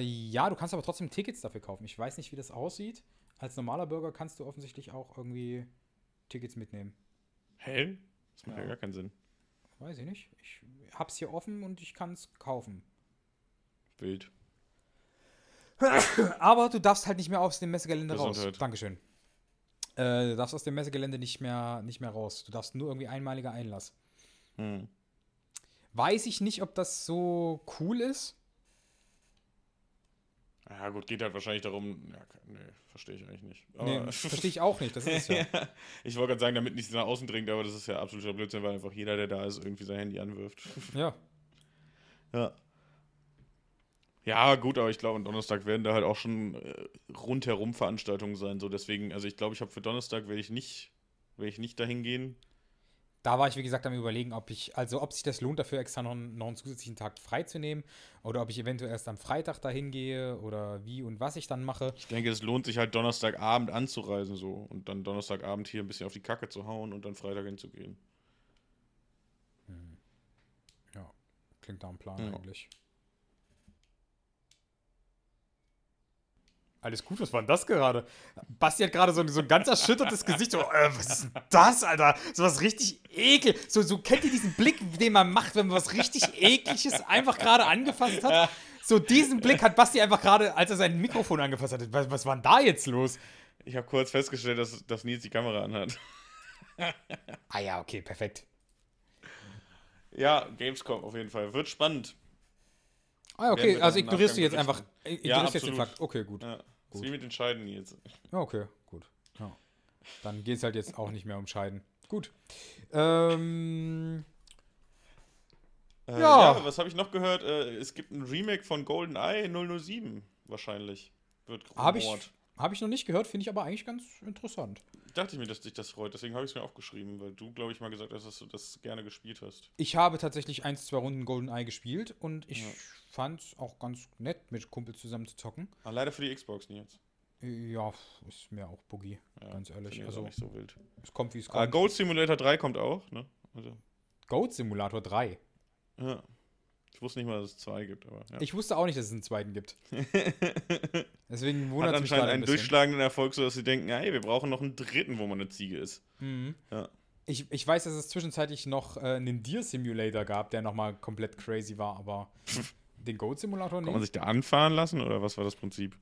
Ja, du kannst aber trotzdem Tickets dafür kaufen. Ich weiß nicht, wie das aussieht. Als normaler Bürger kannst du offensichtlich auch irgendwie Tickets mitnehmen. Hä? Das macht ja gar keinen Sinn. Weiß ich nicht. Ich hab's hier offen und ich kann's kaufen. Wild. Aber du darfst halt nicht mehr aus dem Messegelände raus. Dankeschön. Du darfst aus dem Messegelände nicht mehr raus. Du darfst nur irgendwie einmaliger Einlass. Weiß ich nicht, ob das so cool ist. Ja gut, geht halt wahrscheinlich darum, ja, nee, verstehe ich eigentlich nicht. Aber nee, verstehe ich auch nicht, das ist es ja. Ich wollte gerade sagen, damit nichts nach außen dringt, aber das ist ja absoluter Blödsinn, weil einfach jeder, der da ist, irgendwie sein Handy anwirft. Ja. Ja. Ja, gut, aber ich glaube, am Donnerstag werden da halt auch schon rundherum Veranstaltungen sein. So, deswegen, also ich glaube, ich habe für Donnerstag werde ich nicht dahin gehen. Da war ich, wie gesagt, am Überlegen, ob sich das lohnt, dafür extra noch einen zusätzlichen Tag freizunehmen oder ob ich eventuell erst am Freitag dahin gehe oder wie und was ich dann mache. Ich denke, es lohnt sich halt Donnerstagabend anzureisen so und dann Donnerstagabend hier ein bisschen auf die Kacke zu hauen und dann Freitag hinzugehen. Ja, klingt da ein Plan eigentlich. Alles gut, was war denn das gerade? Basti hat gerade so ein ganz erschüttertes Gesicht. So, was ist denn das, Alter? So was richtig ekel. So kennt ihr diesen Blick, den man macht, wenn man was richtig Ekliges einfach gerade angefasst hat? So diesen Blick hat Basti einfach gerade, als er sein Mikrofon angefasst hat. Was war denn da jetzt los? Ich habe kurz festgestellt, dass Nils die Kamera anhat. Ah ja, okay, perfekt. Ja, Gamescom auf jeden Fall. Wird spannend. Ah, okay, also ignorierst du jetzt einfach. Ignorierst jetzt den Fakt. Okay, gut. Ja, gut. Wie mit den Scheiden jetzt. Okay, gut. Ja. Dann geht es halt jetzt auch nicht mehr um Scheiden. Gut. Ja, was habe ich noch gehört? Es gibt ein Remake von GoldenEye 007. Wahrscheinlich. Wird rumort. Hab ich noch nicht gehört, finde ich aber eigentlich ganz interessant. Dachte ich mir, dass dich das freut. Deswegen habe ich es mir aufgeschrieben, weil du, glaube ich, mal gesagt hast, dass du das gerne gespielt hast. Ich habe tatsächlich 1-2 Runden GoldenEye gespielt und ich fand es auch ganz nett, mit Kumpels zusammen zu zocken. Aber leider für die Xbox nie jetzt. Ja, ist mir auch Boogie, ja, ganz ehrlich. Also nicht so wild. Es kommt, wie es kommt. Ah, Goat Simulator 3 kommt auch, ne? Also. Goat Simulator 3? Ja. Ich wusste nicht mal, dass es 2 gibt, aber ja. Ich wusste auch nicht, dass es einen zweiten gibt. Deswegen wundert mich gerade ein bisschen. Einen durchschlagenden Erfolg, sodass sie denken, hey, wir brauchen noch einen dritten, wo man eine Ziege ist. Mhm. Ja. Ich weiß, dass es zwischenzeitlich noch einen Deer Simulator gab, der nochmal komplett crazy war, aber den Goat Simulator nicht. Kann man sich da anfahren lassen oder was war das Prinzip?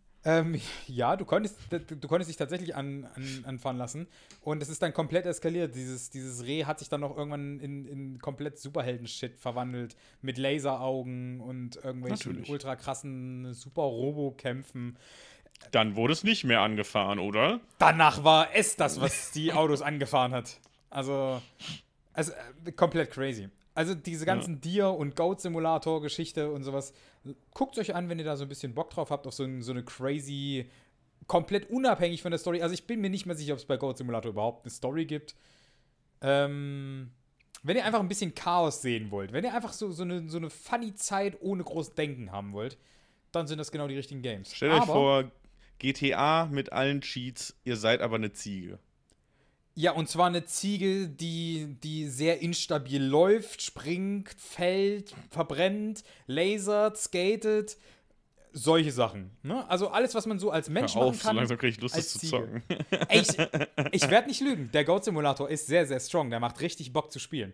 Ja, du konntest dich tatsächlich anfahren lassen. Und es ist dann komplett eskaliert. Dieses Reh hat sich dann noch irgendwann in komplett Superhelden-Shit verwandelt. Mit Laseraugen und irgendwelchen ultra krassen Super-Robo-Kämpfen. Dann wurde es nicht mehr angefahren, oder? Danach war es das, was die Autos angefahren hat. Also komplett crazy. Also diese ganzen Deer- und Goat-Simulator-Geschichte und sowas, guckt euch an, wenn ihr da so ein bisschen Bock drauf habt, auf so eine crazy, komplett unabhängig von der Story. Also ich bin mir nicht mehr sicher, ob es bei Goat Simulator überhaupt eine Story gibt. Wenn ihr einfach ein bisschen Chaos sehen wollt, wenn ihr einfach so eine funny Zeit ohne groß Denken haben wollt, dann sind das genau die richtigen Games. Stellt euch vor, GTA mit allen Cheats, ihr seid aber eine Ziege. Ja, und zwar eine Ziege, die sehr instabil läuft, springt, fällt, verbrennt, lasert, skatet, solche Sachen. Ne? Also alles, was man so als Mensch machen kann. So langsam kriege ich Lust, das zu zocken. Ey, ich werde nicht lügen. Der Goat Simulator ist sehr, sehr strong. Der macht richtig Bock zu spielen.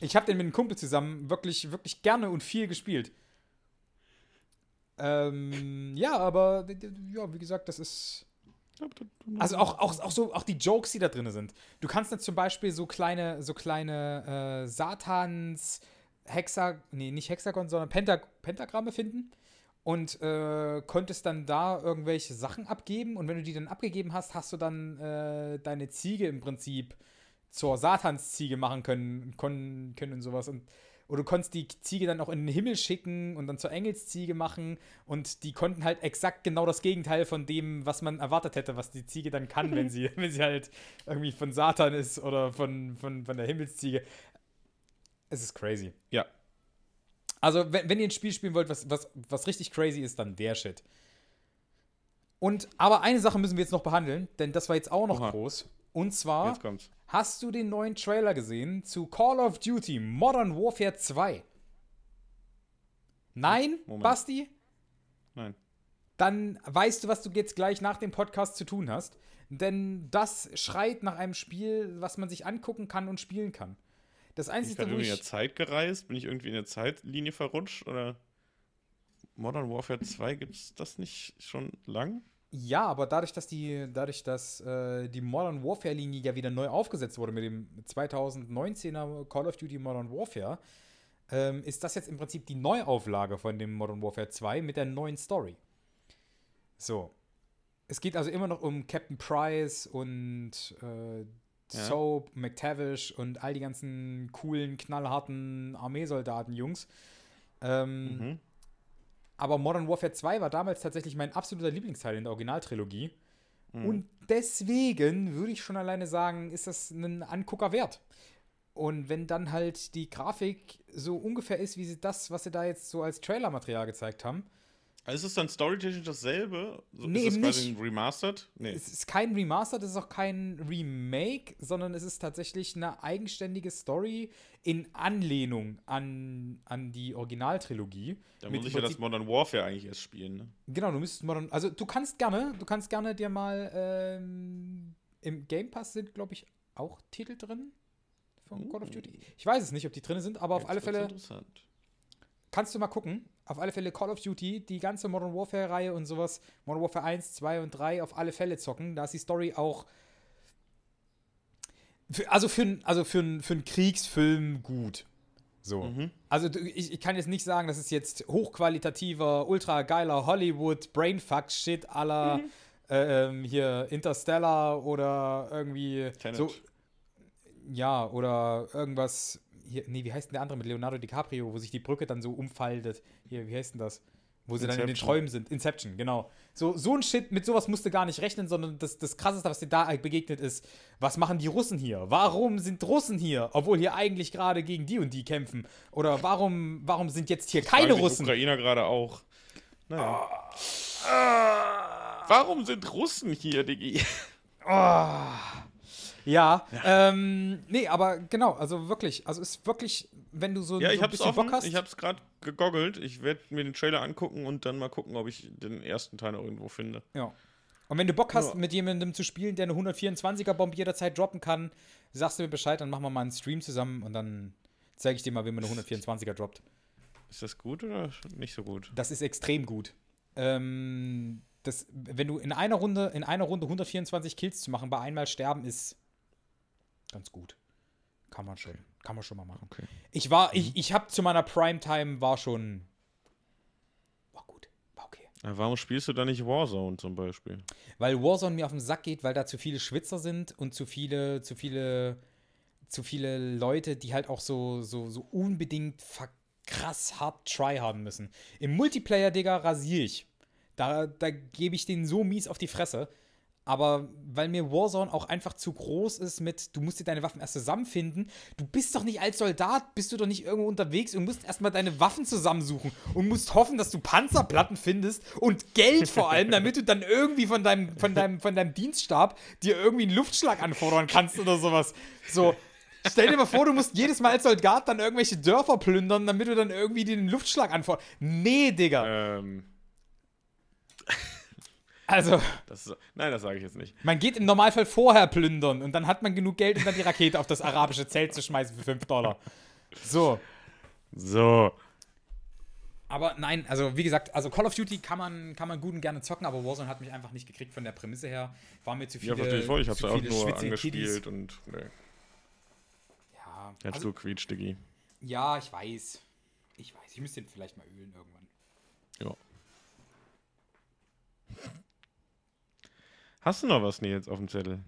Ich habe den mit einem Kumpel zusammen wirklich, wirklich gerne und viel gespielt. Ja, aber ja, wie gesagt, das ist... Also auch die Jokes, die da drin sind. Du kannst jetzt zum Beispiel so kleine Satans, nicht Hexagon, sondern Pentagramme finden und konntest dann da irgendwelche Sachen abgeben. Und wenn du die dann abgegeben hast, hast du dann deine Ziege im Prinzip zur Satansziege machen können und sowas. Oder du konntest die Ziege dann auch in den Himmel schicken und dann zur Engelsziege machen. Und die konnten halt exakt genau das Gegenteil von dem, was man erwartet hätte, was die Ziege dann kann, wenn sie halt irgendwie von Satan ist oder von der Himmelsziege. Es ist crazy. Ja. Also, wenn ihr ein Spiel spielen wollt, was richtig crazy ist, dann der Shit. Aber eine Sache müssen wir jetzt noch behandeln, denn das war jetzt auch noch groß. Und zwar... Jetzt kommt's. Hast du den neuen Trailer gesehen zu Call of Duty Modern Warfare 2? Nein, Moment. Basti? Nein. Dann weißt du, was du jetzt gleich nach dem Podcast zu tun hast. Denn das schreit nach einem Spiel, was man sich angucken kann und spielen kann. Das Einzige, wo ich... Bin ich in der Zeit gereist? Bin ich irgendwie in der Zeitlinie verrutscht? Oder Modern Warfare 2, gibt es das nicht schon lang? Ja, aber dadurch, dass die Modern Warfare-Linie ja wieder neu aufgesetzt wurde mit dem 2019er Call of Duty Modern Warfare, ist das jetzt im Prinzip die Neuauflage von dem Modern Warfare 2 mit der neuen Story. So. Es geht also immer noch um Captain Price und Soap, McTavish und all die ganzen coolen, knallharten Armeesoldaten-Jungs. Aber Modern Warfare 2 war damals tatsächlich mein absoluter Lieblingsteil in der Originaltrilogie. Mhm. Und deswegen würde ich schon alleine sagen, ist das ein Angucker wert. Und wenn dann halt die Grafik so ungefähr ist, wie sie das, was sie da jetzt so als Trailermaterial gezeigt haben. Also ist es dann storytechnisch dasselbe? So, nee, ist das quasi nicht ein Remastered? Nee. Es ist kein Remastered, es ist auch kein Remake, sondern es ist tatsächlich eine eigenständige Story in Anlehnung an die Originaltrilogie. Da muss ich ja das Modern Warfare eigentlich erst spielen, ne? Genau, du müsstest also du kannst gerne dir mal im Game Pass sind, glaube ich, auch Titel drin von Call of Duty. Ich weiß es nicht, ob die drin sind, aber auf alle Fälle interessant. Kannst du mal gucken. Auf alle Fälle Call of Duty, die ganze Modern Warfare-Reihe und sowas, Modern Warfare 1, 2 und 3 auf alle Fälle zocken. Da ist die Story auch für einen Kriegsfilm gut. So. Mhm. Also ich kann jetzt nicht sagen, dass es jetzt hochqualitativer, ultra geiler Hollywood-Brainfuck-Shit à la hier Interstellar oder irgendwie Tenet. So. Ja, oder irgendwas... Hier, nee, wie heißt denn der andere mit Leonardo DiCaprio, wo sich die Brücke dann so umfaltet? Hier, wie heißt denn das? Wo sie dann in den Träumen sind. Inception, genau. So ein Shit, mit sowas musst du gar nicht rechnen, sondern das Krasseste, was dir da begegnet ist, was machen die Russen hier? Warum sind Russen hier? Obwohl hier eigentlich gerade gegen die und die kämpfen. Oder warum sind jetzt hier keine Russen? Die Ukrainer gerade auch. Naja. Warum sind Russen hier, Diggi? Oh. Ja, nee, aber genau, also wirklich, also ist wirklich, wenn du so, ja, so ein bisschen offen, Bock hast. Ich hab's gerade gegoggelt, ich werde mir den Trailer angucken und dann mal gucken, ob ich den ersten Teil noch irgendwo finde. Ja. Und wenn du Bock hast, mit jemandem zu spielen, der eine 124er-Bombe jederzeit droppen kann, sagst du mir Bescheid, dann machen wir mal einen Stream zusammen und dann zeige ich dir mal, wie man eine 124er droppt. Ist das gut oder nicht so gut? Das ist extrem gut. Das, wenn du in einer Runde 124 Kills zu machen, bei einmal sterben, ist ganz gut. Kann man schon mal machen. Okay. Ich habe zu meiner Primetime war gut, war okay. Warum spielst du da nicht Warzone zum Beispiel? Weil Warzone mir auf den Sack geht, weil da zu viele Schwitzer sind und zu viele Leute, die halt auch so unbedingt krass hart tryharden müssen. Im Multiplayer, Digga, rasiere ich. Da gebe ich denen so mies auf die Fresse. Aber weil mir Warzone auch einfach zu groß ist mit, du musst dir deine Waffen erst zusammenfinden. Du bist doch nicht als Soldat, bist du doch nicht irgendwo unterwegs und musst erstmal deine Waffen zusammensuchen und musst hoffen, dass du Panzerplatten findest und Geld vor allem, damit du dann irgendwie von deinem Dienststab dir irgendwie einen Luftschlag anfordern kannst oder sowas. So, stell dir mal vor, du musst jedes Mal als Soldat dann irgendwelche Dörfer plündern, damit du dann irgendwie den Luftschlag anforderst. Nee, Digga. Also. Das sage ich jetzt nicht. Man geht im Normalfall vorher plündern und dann hat man genug Geld, um dann die Rakete auf das arabische Zelt zu schmeißen für $5. So. Aber nein, also wie gesagt, also Call of Duty kann man gut und gerne zocken, aber Warzone hat mich einfach nicht gekriegt von der Prämisse her. War mir zu viele. Ja, verstehe ich voll. Ich hab's ja auch nur angespielt und. Nee. Ja. Jetzt also, du quietscht, Diggi. Ja, ich weiß. Ich müsste den vielleicht mal ölen irgendwann. Ja. Hast du noch was, Nils, auf dem Zettel?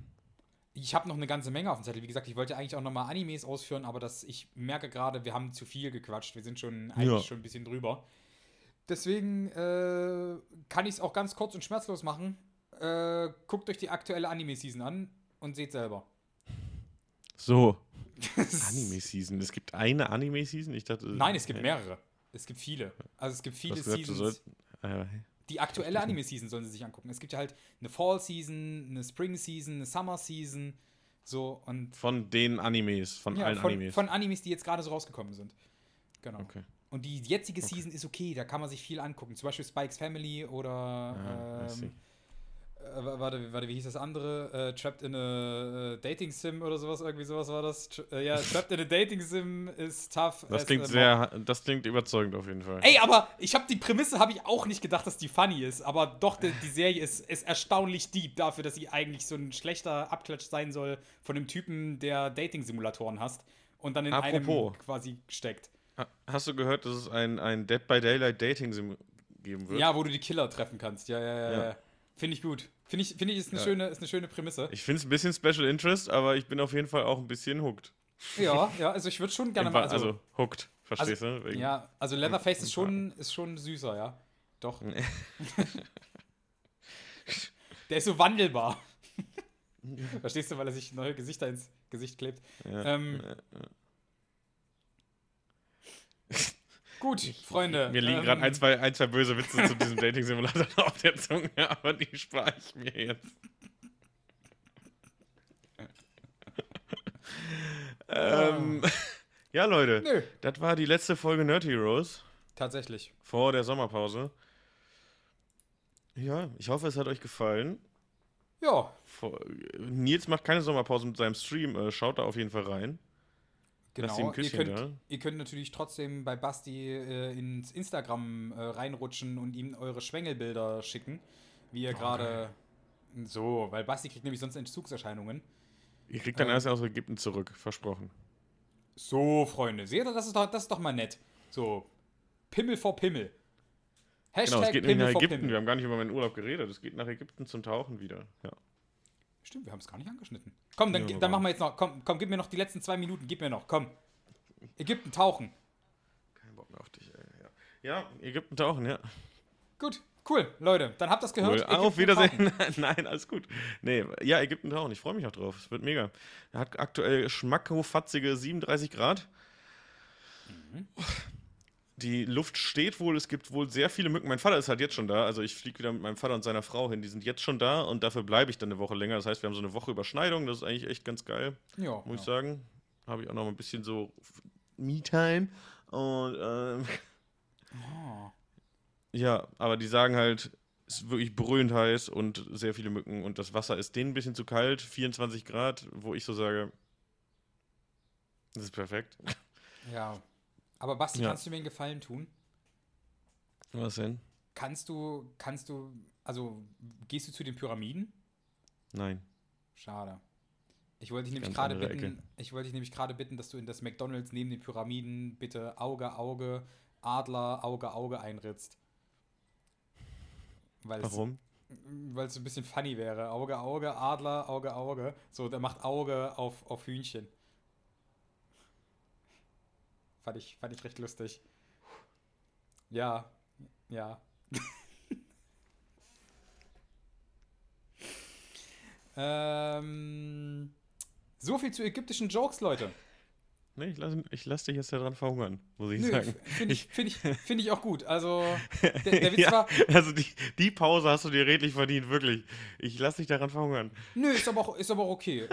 Ich habe noch eine ganze Menge auf dem Zettel. Wie gesagt, ich wollte eigentlich auch noch mal Animes ausführen, aber ich merke gerade, wir haben zu viel gequatscht. Wir sind schon ein bisschen drüber. Deswegen kann ich es auch ganz kurz und schmerzlos machen. Guckt euch die aktuelle Anime-Season an und seht selber. So. Anime-Season. Es gibt eine Anime-Season? Ich dachte, nein, es gibt mehrere. Es gibt viele. Also es gibt viele Seasons. Die aktuelle Anime-Season sollen sie sich angucken. Es gibt ja halt eine Fall-Season, eine Spring-Season, eine Summer-Season. So, und von den Animes, von allen Animes. Von Animes, die jetzt gerade so rausgekommen sind. Genau. Okay. Und die jetzige Season ist okay, da kann man sich viel angucken. Zum Beispiel Spike's Family oder warte, wie hieß das andere? Trapped in a Dating Sim oder sowas, irgendwie sowas war das. Trapped in a Dating Sim ist tough. Das klingt überzeugend auf jeden Fall. Ey, aber die Prämisse habe ich auch nicht gedacht, dass die funny ist, aber doch, die Serie ist erstaunlich deep dafür, dass sie eigentlich so ein schlechter Abklatsch sein soll von dem Typen, der Dating-Simulatoren hasst und dann in einem quasi steckt. Hast du gehört, dass es ein Dead by Daylight Dating Sim geben wird? Ja, wo du die Killer treffen kannst, ja. Finde ich gut. Finde ich ist eine schöne Prämisse. Ich finde es ein bisschen Special Interest, aber ich bin auf jeden Fall auch ein bisschen hooked. Ja, also ich würde schon gerne mal... Also hooked, verstehst du? Wegen ja, also Leatherface ist schon süßer, ja. Doch. Nee. Der ist so wandelbar. Verstehst du, weil er sich neue Gesichter ins Gesicht klebt. Ja. Gut, Freunde. Mir liegen gerade ein, zwei böse Witze zu diesem Dating-Simulator auf der Zunge, aber die spare ich mir jetzt. Ja, Leute. Nö. Das war die letzte Folge Nerd Heroes. Tatsächlich. Vor der Sommerpause. Ja, ich hoffe, es hat euch gefallen. Ja. Nils macht keine Sommerpause mit seinem Stream. Schaut da auf jeden Fall rein. Genau, ihr könnt natürlich trotzdem bei Basti ins Instagram reinrutschen und ihm eure Schwängelbilder schicken, wie ihr gerade so, weil Basti kriegt nämlich sonst Entzugserscheinungen. Ihr kriegt dann alles aus Ägypten zurück, versprochen. So, Freunde, seht ihr, das ist doch mal nett. So, Pimmel vor Pimmel. Hashtag genau, es geht Pimmel nach Ägypten, Pimmel. Wir haben gar nicht über meinen Urlaub geredet, es geht nach Ägypten zum Tauchen wieder, ja. Stimmt, wir haben es gar nicht angeschnitten. Komm, dann machen wir jetzt noch. Komm, gib mir noch die letzten 2 Minuten. Gib mir noch, komm. Ägypten tauchen. Kein Bock mehr auf dich, ey. Ja, Ägypten tauchen, ja. Gut, cool, Leute. Dann habt ihr das gehört. Cool. Auf Wiedersehen. Nein, alles gut. Nee, ja, Ägypten tauchen. Ich freue mich auch drauf. Es wird mega. Er hat aktuell schmackofatzige 37 Grad. Mhm. Die Luft steht wohl, es gibt wohl sehr viele Mücken. Mein Vater ist halt jetzt schon da, also ich fliege wieder mit meinem Vater und seiner Frau hin. Die sind jetzt schon da und dafür bleibe ich dann eine Woche länger. Das heißt, wir haben so eine Woche Überschneidung, das ist eigentlich echt ganz geil, ja, muss ich sagen. Habe ich auch noch ein bisschen so Me-Time. Und ja, aber die sagen halt, es ist wirklich brüllend heiß und sehr viele Mücken und das Wasser ist denen ein bisschen zu kalt, 24 Grad, wo ich so sage, das ist perfekt. Ja. Aber Basti, kannst du mir einen Gefallen tun? Was denn? Also gehst du zu den Pyramiden? Nein. Schade. Ich wollte dich nämlich gerade bitten, dass du in das McDonald's neben den Pyramiden bitte Auge, Auge, Adler, Auge, Auge einritzt. Warum? Weil es ein bisschen funny wäre. Auge, Auge, Adler, Auge, Auge. So, der macht Auge auf Hühnchen. Fand ich recht lustig. Ja. So viel zu ägyptischen Jokes, Leute. Nee, ich lass dich jetzt daran verhungern, muss ich sagen. Finde ich auch gut. Also, der Witz war... Also, die Pause hast du dir redlich verdient, wirklich. Ich lass dich daran verhungern. Nö, ist aber auch okay.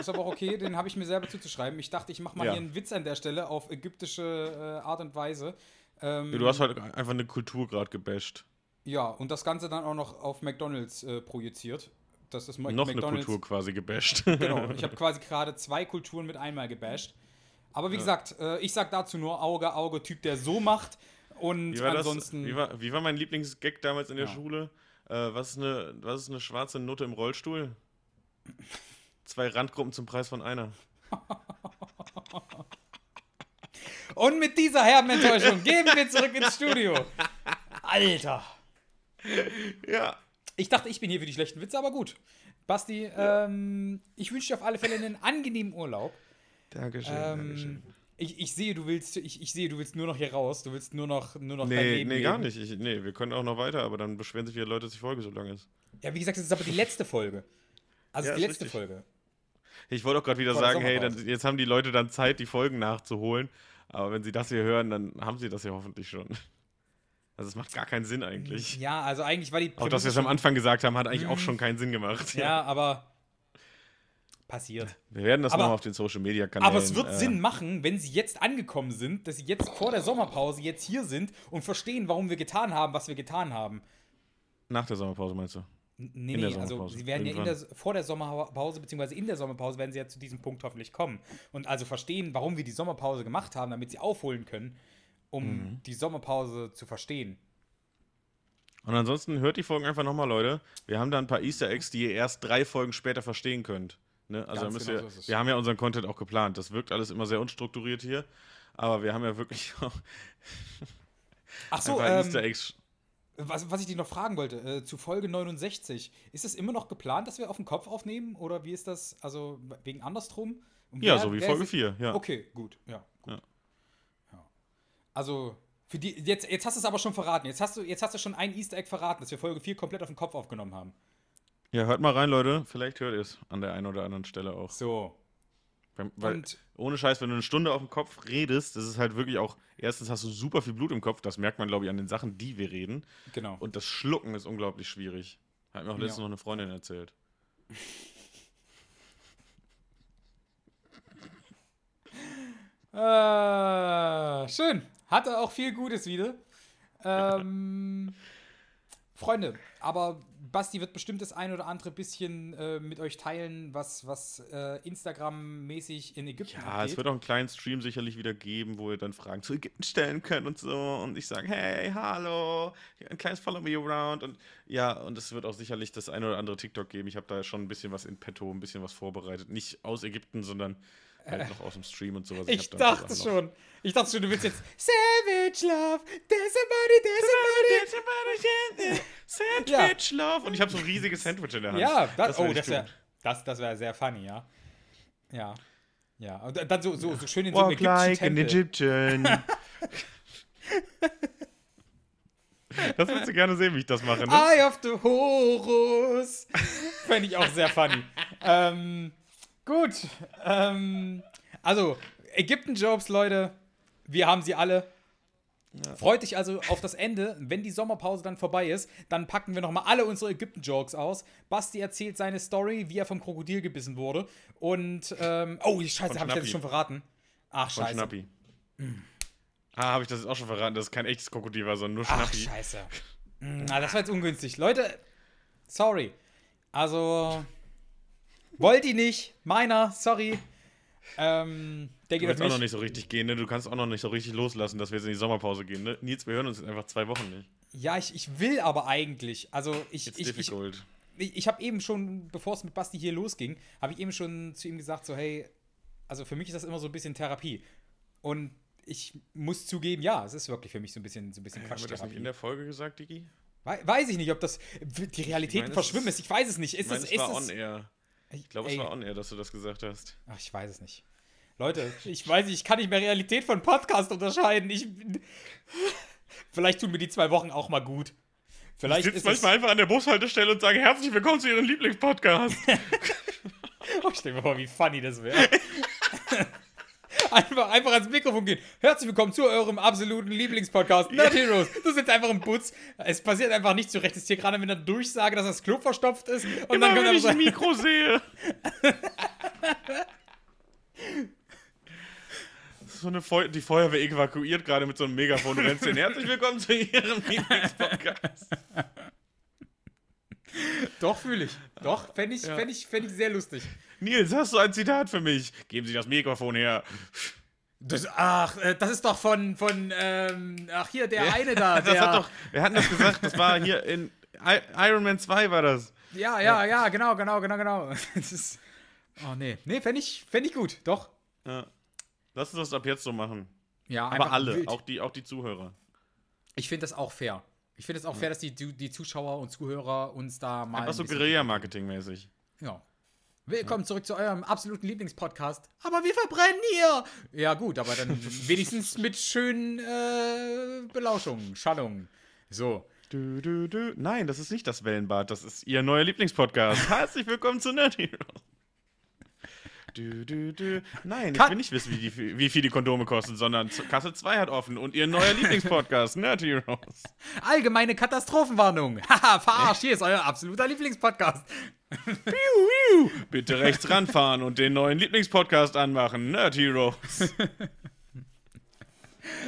Den habe ich mir selber zuzuschreiben. Ich dachte, ich mache mal hier einen Witz an der Stelle auf ägyptische Art und Weise. Du hast halt einfach eine Kultur gerade gebasht. Ja, und das Ganze dann auch noch auf McDonald's projiziert. Das ist noch McDonald's. Eine Kultur quasi gebasht. Genau, ich habe quasi gerade zwei Kulturen mit einmal gebasht. Aber wie gesagt, ich sag dazu nur Auge, Auge, Typ, der so macht. Und wie war ansonsten. Wie war mein Lieblingsgag damals in der Schule? Was ist eine schwarze Nutte im Rollstuhl? 2 Randgruppen zum Preis von einer. Und mit dieser herben Enttäuschung gehen wir zurück ins Studio. Alter. Ja. Ich dachte, ich bin hier für die schlechten Witze, aber gut. Basti, ich wünsche dir auf alle Fälle einen angenehmen Urlaub. Dankeschön, Dankeschön. Ich sehe, du willst nur noch hier raus. Du willst nur noch dein Leben. Nee, gar nicht. Wir können auch noch weiter, aber dann beschweren sich wieder Leute, dass die Folge so lang ist. Ja, wie gesagt, es ist aber die letzte Folge. Also ja, die letzte Folge. Ich wollte auch gerade wieder sagen, hey, jetzt haben die Leute dann Zeit, die Folgen nachzuholen. Aber wenn sie das hier hören, dann haben sie das ja hoffentlich schon. Also es macht gar keinen Sinn eigentlich. Ja, also eigentlich war die Prämisse... Auch, dass wir es am Anfang gesagt haben, hat eigentlich auch schon keinen Sinn gemacht. Ja. Aber... passiert. Wir werden das nochmal auf den Social-Media-Kanälen... Aber es wird Sinn machen, wenn sie jetzt angekommen sind, dass sie jetzt vor der Sommerpause jetzt hier sind und verstehen, warum wir getan haben, was wir getan haben. Nach der Sommerpause meinst du? Nee, also sie werden irgendwann. Vor der Sommerpause, beziehungsweise in der Sommerpause werden sie ja zu diesem Punkt hoffentlich kommen. Und also verstehen, warum wir die Sommerpause gemacht haben, damit sie aufholen können, um die Sommerpause zu verstehen. Und ansonsten hört die Folgen einfach nochmal, Leute. Wir haben da ein paar Easter Eggs, die ihr erst 3 Folgen später verstehen könnt. Ne? Also wir haben ja unseren Content auch geplant. Das wirkt alles immer sehr unstrukturiert hier, aber wir haben ja wirklich auch Ach so, Easter Eggs. Was ich dich noch fragen wollte, zu Folge 69, ist das immer noch geplant, dass wir auf den Kopf aufnehmen oder wie ist das, also wegen andersrum? Ja, so wie Folge 4, ja. Okay, gut, ja. Gut. Ja. Also, für die, jetzt hast du es aber schon verraten, jetzt hast du schon ein Easter Egg verraten, dass wir Folge 4 komplett auf den Kopf aufgenommen haben. Ja, hört mal rein, Leute. Vielleicht hört ihr es an der einen oder anderen Stelle auch. So. Weil, ohne Scheiß, wenn du eine Stunde auf dem Kopf redest, das ist halt wirklich auch, erstens hast du super viel Blut im Kopf, das merkt man, glaube ich, an den Sachen, die wir reden. Genau. Und das Schlucken ist unglaublich schwierig. Hat mir auch letztens noch eine Freundin erzählt. Schön. Hatte auch viel Gutes wieder. Freunde, aber Basti wird bestimmt das ein oder andere bisschen mit euch teilen, was Instagram-mäßig in Ägypten geht. Ja, es wird auch einen kleinen Stream sicherlich wieder geben, wo ihr dann Fragen zu Ägypten stellen könnt und so. Und ich sage, hey, hallo, ein kleines Follow me around. Und ja, und es wird auch sicherlich das ein oder andere TikTok geben. Ich habe da schon ein bisschen was in petto, ein bisschen was vorbereitet. Nicht aus Ägypten, sondern halt noch aus dem Stream und sowas. Ich dachte schon, du willst jetzt Savage Love, there's a body, Sandwich Love. Und ich habe so ein riesiges Sandwich in der Hand. Ja, das wäre sehr funny, ja. Ja. Ja, und dann so schön in so einem ägyptischen like Tempel. An Egyptian. Das würdest du gerne sehen, wie ich das mache, ne? Eye of the Horus. Fände ich auch sehr funny. Gut. Also, Ägypten-Jobs, Leute. Wir haben sie alle. Ja. Freut dich also auf das Ende. Wenn die Sommerpause dann vorbei ist, dann packen wir nochmal alle unsere Ägypten-Jokes aus. Basti erzählt seine Story, wie er vom Krokodil gebissen wurde. Und, oh, scheiße, habe ich das schon verraten? Ach, scheiße. Von Schnappi. Hm. Ah, habe ich das auch schon verraten, dass es kein echtes Krokodil war, sondern nur Schnappi. Ach, scheiße. Na, das war jetzt ungünstig. Leute, sorry. Also, wollt ihr nicht. Meiner, sorry. Der geht auf mich. Du kannst auch noch nicht so richtig gehen, ne? Du kannst auch noch nicht so richtig loslassen, dass wir jetzt in die Sommerpause gehen, ne? Nils, wir hören uns jetzt einfach 2 Wochen nicht. Ja, ich will aber eigentlich. Also, ich habe eben schon, bevor es mit Basti hier losging, habe ich eben schon zu ihm gesagt, so, hey, also für mich ist das immer so ein bisschen Therapie. Und ich muss zugeben, ja, es ist wirklich für mich so ein bisschen Quatsch. Haben wir das nicht in der Folge gesagt, Digi? Weiß ich nicht, ob das die Realitäten verschwimmen ist. Ich weiß es nicht. Ich glaube, es war on-air, dass du das gesagt hast. Ach, ich weiß es nicht. Leute, ich weiß nicht, ich kann nicht mehr Realität von Podcast unterscheiden. Vielleicht tun mir die 2 Wochen auch mal gut. Vielleicht ich sitze manchmal einfach an der Bushaltestelle und sage, herzlich willkommen zu Ihrem Lieblingspodcast. Oh, stell dir vor, wie funny das wäre. Einfach ans Mikrofon gehen. Herzlich willkommen zu eurem absoluten Lieblingspodcast, Nerd Heroes. Das ist jetzt einfach ein Putz. Es passiert einfach nichts. Du rechtest hier gerade mit einer Durchsage, dass das Klo verstopft ist. Und immer, dann kommt wenn ich ein Mikro sehe. Das ist so eine die Feuerwehr evakuiert gerade mit so einem Megafon. Herzlich willkommen zu ihrem Lieblingspodcast. Doch, fühle ich. Doch, fänd ich sehr lustig. Nils, hast du ein Zitat für mich? Geben Sie das Mikrofon her. Das ist doch von der eine da. Wir hatten das gesagt, das war hier in Iron Man 2 war das. Ja, genau. Das ist, oh, nee, fänd ich gut, doch. Ja. Lass uns das ab jetzt so machen. Ja, aber alle, auch die Zuhörer. Ich finde das auch fair. Ich finde es auch fair, dass die Zuschauer und Zuhörer uns da mal. Einfach so Guerilla-Marketing-mäßig. Ja. Willkommen zurück zu eurem absoluten Lieblingspodcast. Aber wir verbrennen hier! Ja, gut, aber dann wenigstens mit schönen Belauschungen, Schallungen. So. Nein, das ist nicht das Wellenbad, das ist ihr neuer Lieblingspodcast. Herzlich willkommen zu Nerd Heroes. Nein, ich will nicht wissen, wie viel die Kondome kosten, sondern Kasse 2 hat offen und ihr neuer Lieblingspodcast, Nerd Heroes. Allgemeine Katastrophenwarnung. Haha, verarscht, hier ist euer absoluter Lieblingspodcast. Bitte rechts ranfahren und den neuen Lieblingspodcast anmachen, Nerd Heroes.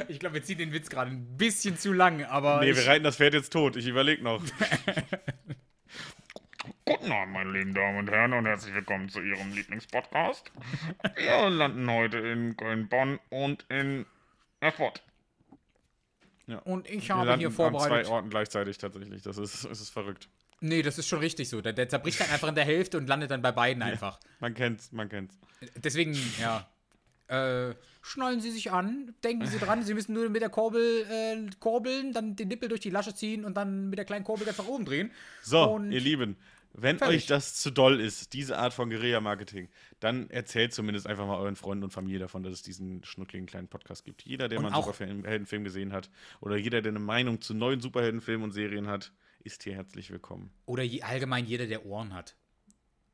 Ich glaube, wir ziehen den Witz gerade ein bisschen zu lang, aber... Nee, wir reiten das Pferd jetzt tot, ich überlege noch. Guten Abend, meine lieben Damen und Herren, und herzlich willkommen zu Ihrem Lieblingspodcast. Wir landen heute in Köln-Bonn und in Erfurt. Ja. Und ich habe hier vorbereitet. An 2 Orten gleichzeitig tatsächlich. Das ist verrückt. Nee, das ist schon richtig so. Der zerbricht dann einfach in der Hälfte und landet dann bei beiden einfach. Ja, man kennt's. Deswegen, ja. Schnallen Sie sich an, denken Sie dran, Sie müssen nur mit der Kurbel kurbeln, dann den Nippel durch die Lasche ziehen und dann mit der kleinen Kurbel ganz nach oben drehen. So, und ihr Lieben, wenn euch das zu doll ist, diese Art von Guerilla-Marketing, dann erzählt zumindest einfach mal euren Freunden und Familie davon, dass es diesen schnuckligen kleinen Podcast gibt. Jeder, der mal einen Superheldenfilm gesehen hat oder jeder, der eine Meinung zu neuen Superheldenfilmen und Serien hat, ist hier herzlich willkommen. Oder allgemein jeder, der Ohren hat.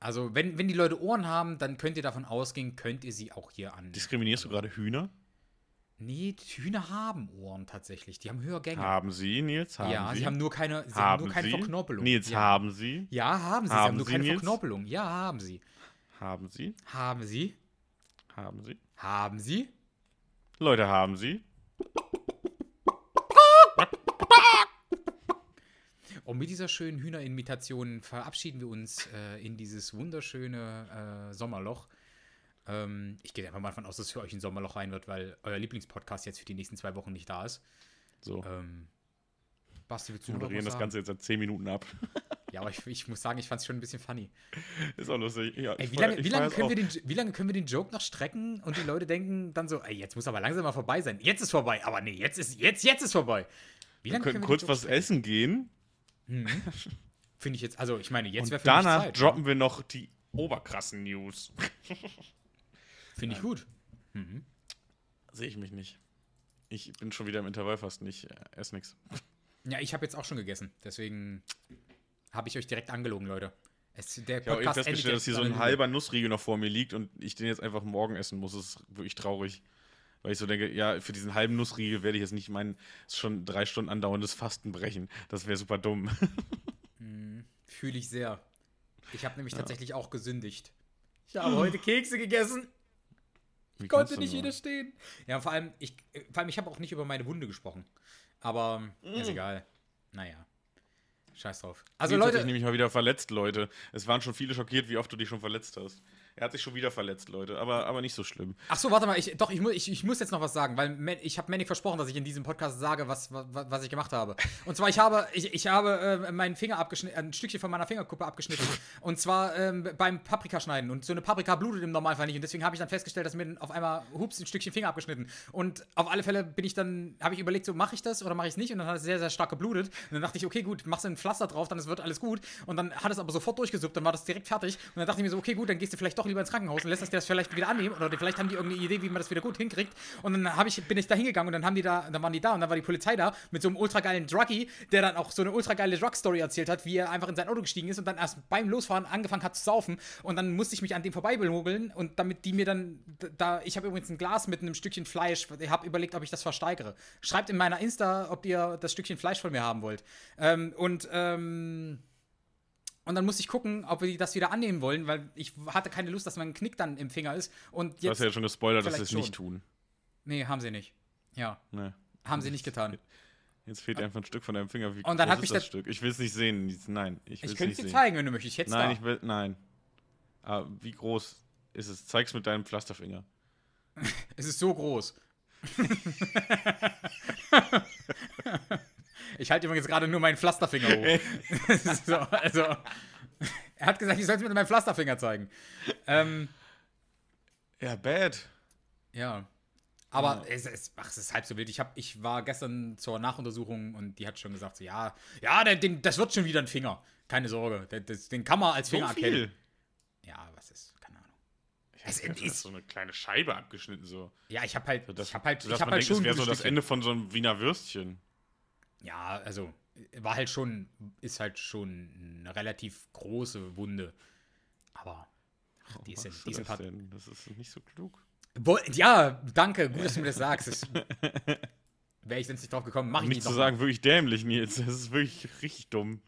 Also, wenn die Leute Ohren haben, dann könnt ihr davon ausgehen, könnt ihr sie auch hier an. Diskriminierst du gerade Hühner? Nee, die Hühner haben Ohren tatsächlich. Die haben Hörgänge. Haben sie, Nils? Ja, sie haben nur keine Verknorpelung. Nils, haben sie? Ja, haben sie. Sie haben nur keine Verknorpelung. Ja, haben sie. Haben sie? Haben sie? Haben sie? Haben sie? Leute, haben sie? Und mit dieser schönen Hühnerimitation verabschieden wir uns in dieses wunderschöne Sommerloch. Ich gehe einfach mal davon aus, dass es für euch ein Sommerloch rein wird, weil euer Lieblingspodcast jetzt für die nächsten 2 Wochen nicht da ist. So. Basti, willst du noch was sagen? Wir moderieren das Ganze jetzt seit 10 Minuten ab. Ja, aber ich muss sagen, ich fand es schon ein bisschen funny. Ist auch lustig. Ja, wie lange können wir den Joke noch strecken und die Leute denken dann so, ey, jetzt muss aber langsam mal vorbei sein. Jetzt ist vorbei. Aber nee, jetzt ist vorbei. Wir können kurz was essen gehen. Finde ich jetzt, also ich meine, jetzt wäre für mich Zeit. Danach droppen wir noch die oberkrassen News. Finde ich gut. Mhm. Sehe ich mich nicht. Ich bin schon wieder im Intervallfasten, ich esse nichts. Ja, ich habe jetzt auch schon gegessen, deswegen habe ich euch direkt angelogen, Leute. Ich habe eben festgestellt, dass hier so ein halber Nussriegel noch vor mir liegt und ich den jetzt einfach morgen essen muss. Das ist wirklich traurig. Weil ich so denke, ja, für diesen halben Nussriegel werde ich jetzt nicht mein schon 3 Stunden andauerndes Fasten brechen. Das wäre super dumm. Fühle ich sehr. Ich habe nämlich tatsächlich auch gesündigt. Ich habe heute Kekse gegessen. Ich konnte nicht widerstehen. Ja, vor allem ich habe auch nicht über meine Wunde gesprochen. Aber ist egal. Naja. Scheiß drauf. Also nee, Leute, ich habe mich nämlich mal wieder verletzt, Leute. Es waren schon viele schockiert, wie oft du dich schon verletzt hast. Er hat sich schon wieder verletzt, Leute. Aber nicht so schlimm. Ach so, warte mal. Ich muss jetzt noch was sagen, weil ich habe Manny versprochen, dass ich in diesem Podcast sage, was ich gemacht habe. Und zwar, ich habe meinen Finger abgeschnitten, ein Stückchen von meiner Fingerkuppe abgeschnitten. Und zwar beim Paprikaschneiden. Und so eine Paprika blutet im Normalfall nicht. Und deswegen habe ich dann festgestellt, dass mir auf einmal, hups, ein Stückchen Finger abgeschnitten. Und auf alle Fälle habe ich überlegt, so mache ich das oder mache ich es nicht? Und dann hat es sehr, sehr stark geblutet. Und dann dachte ich, okay, gut, machst du ein Pflaster drauf, dann wird alles gut. Und dann hat es aber sofort durchgesuppt, dann war das direkt fertig. Und dann dachte ich mir so, okay, gut, dann gehst du vielleicht doch lieber ins Krankenhaus und lässt das vielleicht wieder annehmen oder vielleicht haben die irgendeine Idee, wie man das wieder gut hinkriegt. Und dann bin ich da hingegangen und dann waren die da und dann war die Polizei da mit so einem ultra geilen Druggie, der dann auch so eine ultra geile Drug-Story erzählt hat, wie er einfach in sein Auto gestiegen ist und dann erst beim Losfahren angefangen hat zu saufen und dann musste ich mich an dem vorbeibemogeln und damit die mir dann da, ich habe übrigens ein Glas mit einem Stückchen Fleisch, ich habe überlegt, ob ich das versteigere. Schreibt in meiner Insta, ob ihr das Stückchen Fleisch von mir haben wollt. Und dann musste ich gucken, ob wir das wieder annehmen wollen, weil ich hatte keine Lust, dass mein Knick dann im Finger ist. Und jetzt du hast ja schon gespoilert, dass sie es nicht tun. Nee, haben sie nicht. Ja. Nee. Haben sie nicht getan. Jetzt fehlt einfach ein Stück von deinem Finger. Wie und dann groß ist das Stück? Ich will es nicht sehen. Nein, ich will es nicht sehen. Ich könnte es dir zeigen, wenn du möchtest. Jetzt nein, da. Nein. Aber wie groß ist es? Zeig's mit deinem Pflasterfinger. Es ist so groß. Ich halte übrigens gerade nur meinen Pflasterfinger hoch. So, also, er hat gesagt, ich soll es mit meinem Pflasterfinger zeigen. Ja, bad. Ja. Aber es ist halb so wild. Ich war gestern zur Nachuntersuchung und die hat schon gesagt, so, das wird schon wieder ein Finger. Keine Sorge. Den kann man als Finger erkennen. Ja, was ist? Keine Ahnung. Ich hab so eine kleine Scheibe abgeschnitten. So. Ja, ich hab halt schon. Das wäre so das Ende von so einem Wiener Würstchen. Ja, also ist halt schon eine relativ große Wunde. Aber die ist in diesem Part. Das ist nicht so klug. Ja, danke, gut, dass du mir das sagst. Wäre ich sonst nicht drauf gekommen, mach ich nicht. Nicht zu sagen, wirklich dämlich, Nils. Das ist wirklich richtig dumm.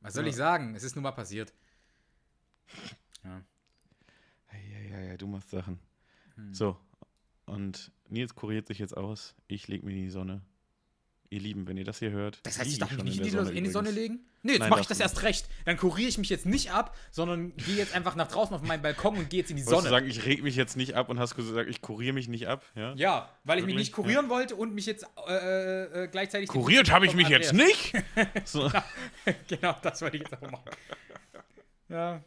Was soll ich sagen? Es ist nun mal passiert. Ja. Ja, du machst Sachen. So, und Nils kuriert sich jetzt aus. Ich leg mir in die Sonne. Ihr Lieben, wenn ihr das hier hört. Das heißt, ich darf mich nicht in die Sonne legen? Nee, jetzt mache ich das erst recht. Dann kuriere ich mich jetzt nicht ab, sondern gehe jetzt einfach nach draußen auf meinen Balkon und gehe jetzt in die Sonne. Wolltest du sagen, ich reg mich jetzt nicht ab und hast gesagt, ich kuriere mich nicht ab? Ja, weil ich wirklich? Mich nicht kurieren wollte und mich jetzt gleichzeitig... Kuriert habe ich mich jetzt nicht? So. Genau, das wollte ich jetzt auch machen. Ja.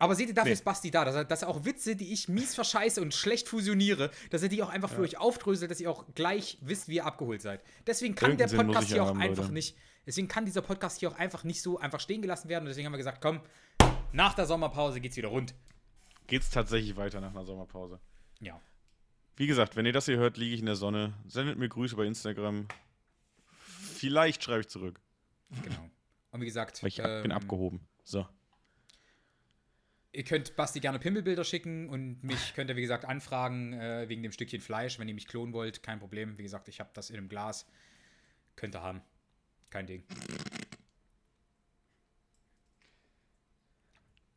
Aber seht ihr, dafür ist Basti da, dass er auch Witze, die ich mies verscheiße und schlecht fusioniere, dass er die auch einfach für euch aufdröselt, dass ihr auch gleich wisst, wie ihr abgeholt seid. Deswegen kann dieser Podcast hier auch einfach nicht so einfach stehen gelassen werden. Und deswegen haben wir gesagt, komm, nach der Sommerpause geht's wieder rund. Geht's tatsächlich weiter nach einer Sommerpause. Ja. Wie gesagt, wenn ihr das hier hört, liege ich in der Sonne. Sendet mir Grüße bei Instagram. Vielleicht schreibe ich zurück. Genau. Und wie gesagt, weil ich bin abgehoben. So. Ihr könnt Basti gerne Pimmelbilder schicken und mich könnt ihr, wie gesagt, anfragen wegen dem Stückchen Fleisch. Wenn ihr mich klonen wollt, kein Problem. Wie gesagt, ich habe das in einem Glas. Könnt ihr haben. Kein Ding.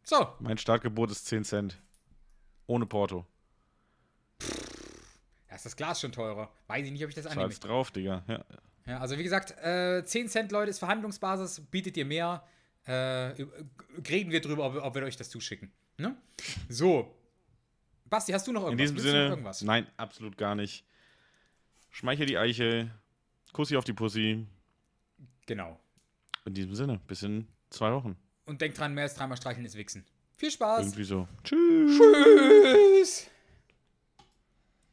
So. Mein Startgebot ist 10 Cent. Ohne Porto. Da ist das Glas schon teurer. Weiß ich nicht, ob ich das annehme. Zahl's drauf, Digga. Ja, also wie gesagt, 10 Cent, Leute, ist Verhandlungsbasis. Bietet ihr mehr. Reden wir drüber, ob wir euch das zuschicken. Ne? So. Basti, hast du noch irgendwas? In diesem Sinne, nein, absolut gar nicht. Schmeichel die Eiche, Kussi auf die Pussy. Genau. In diesem Sinne, bis in 2 Wochen. Und denkt dran, mehr als 3-mal streicheln ist Wichsen. Viel Spaß. Irgendwie so. Tschüss.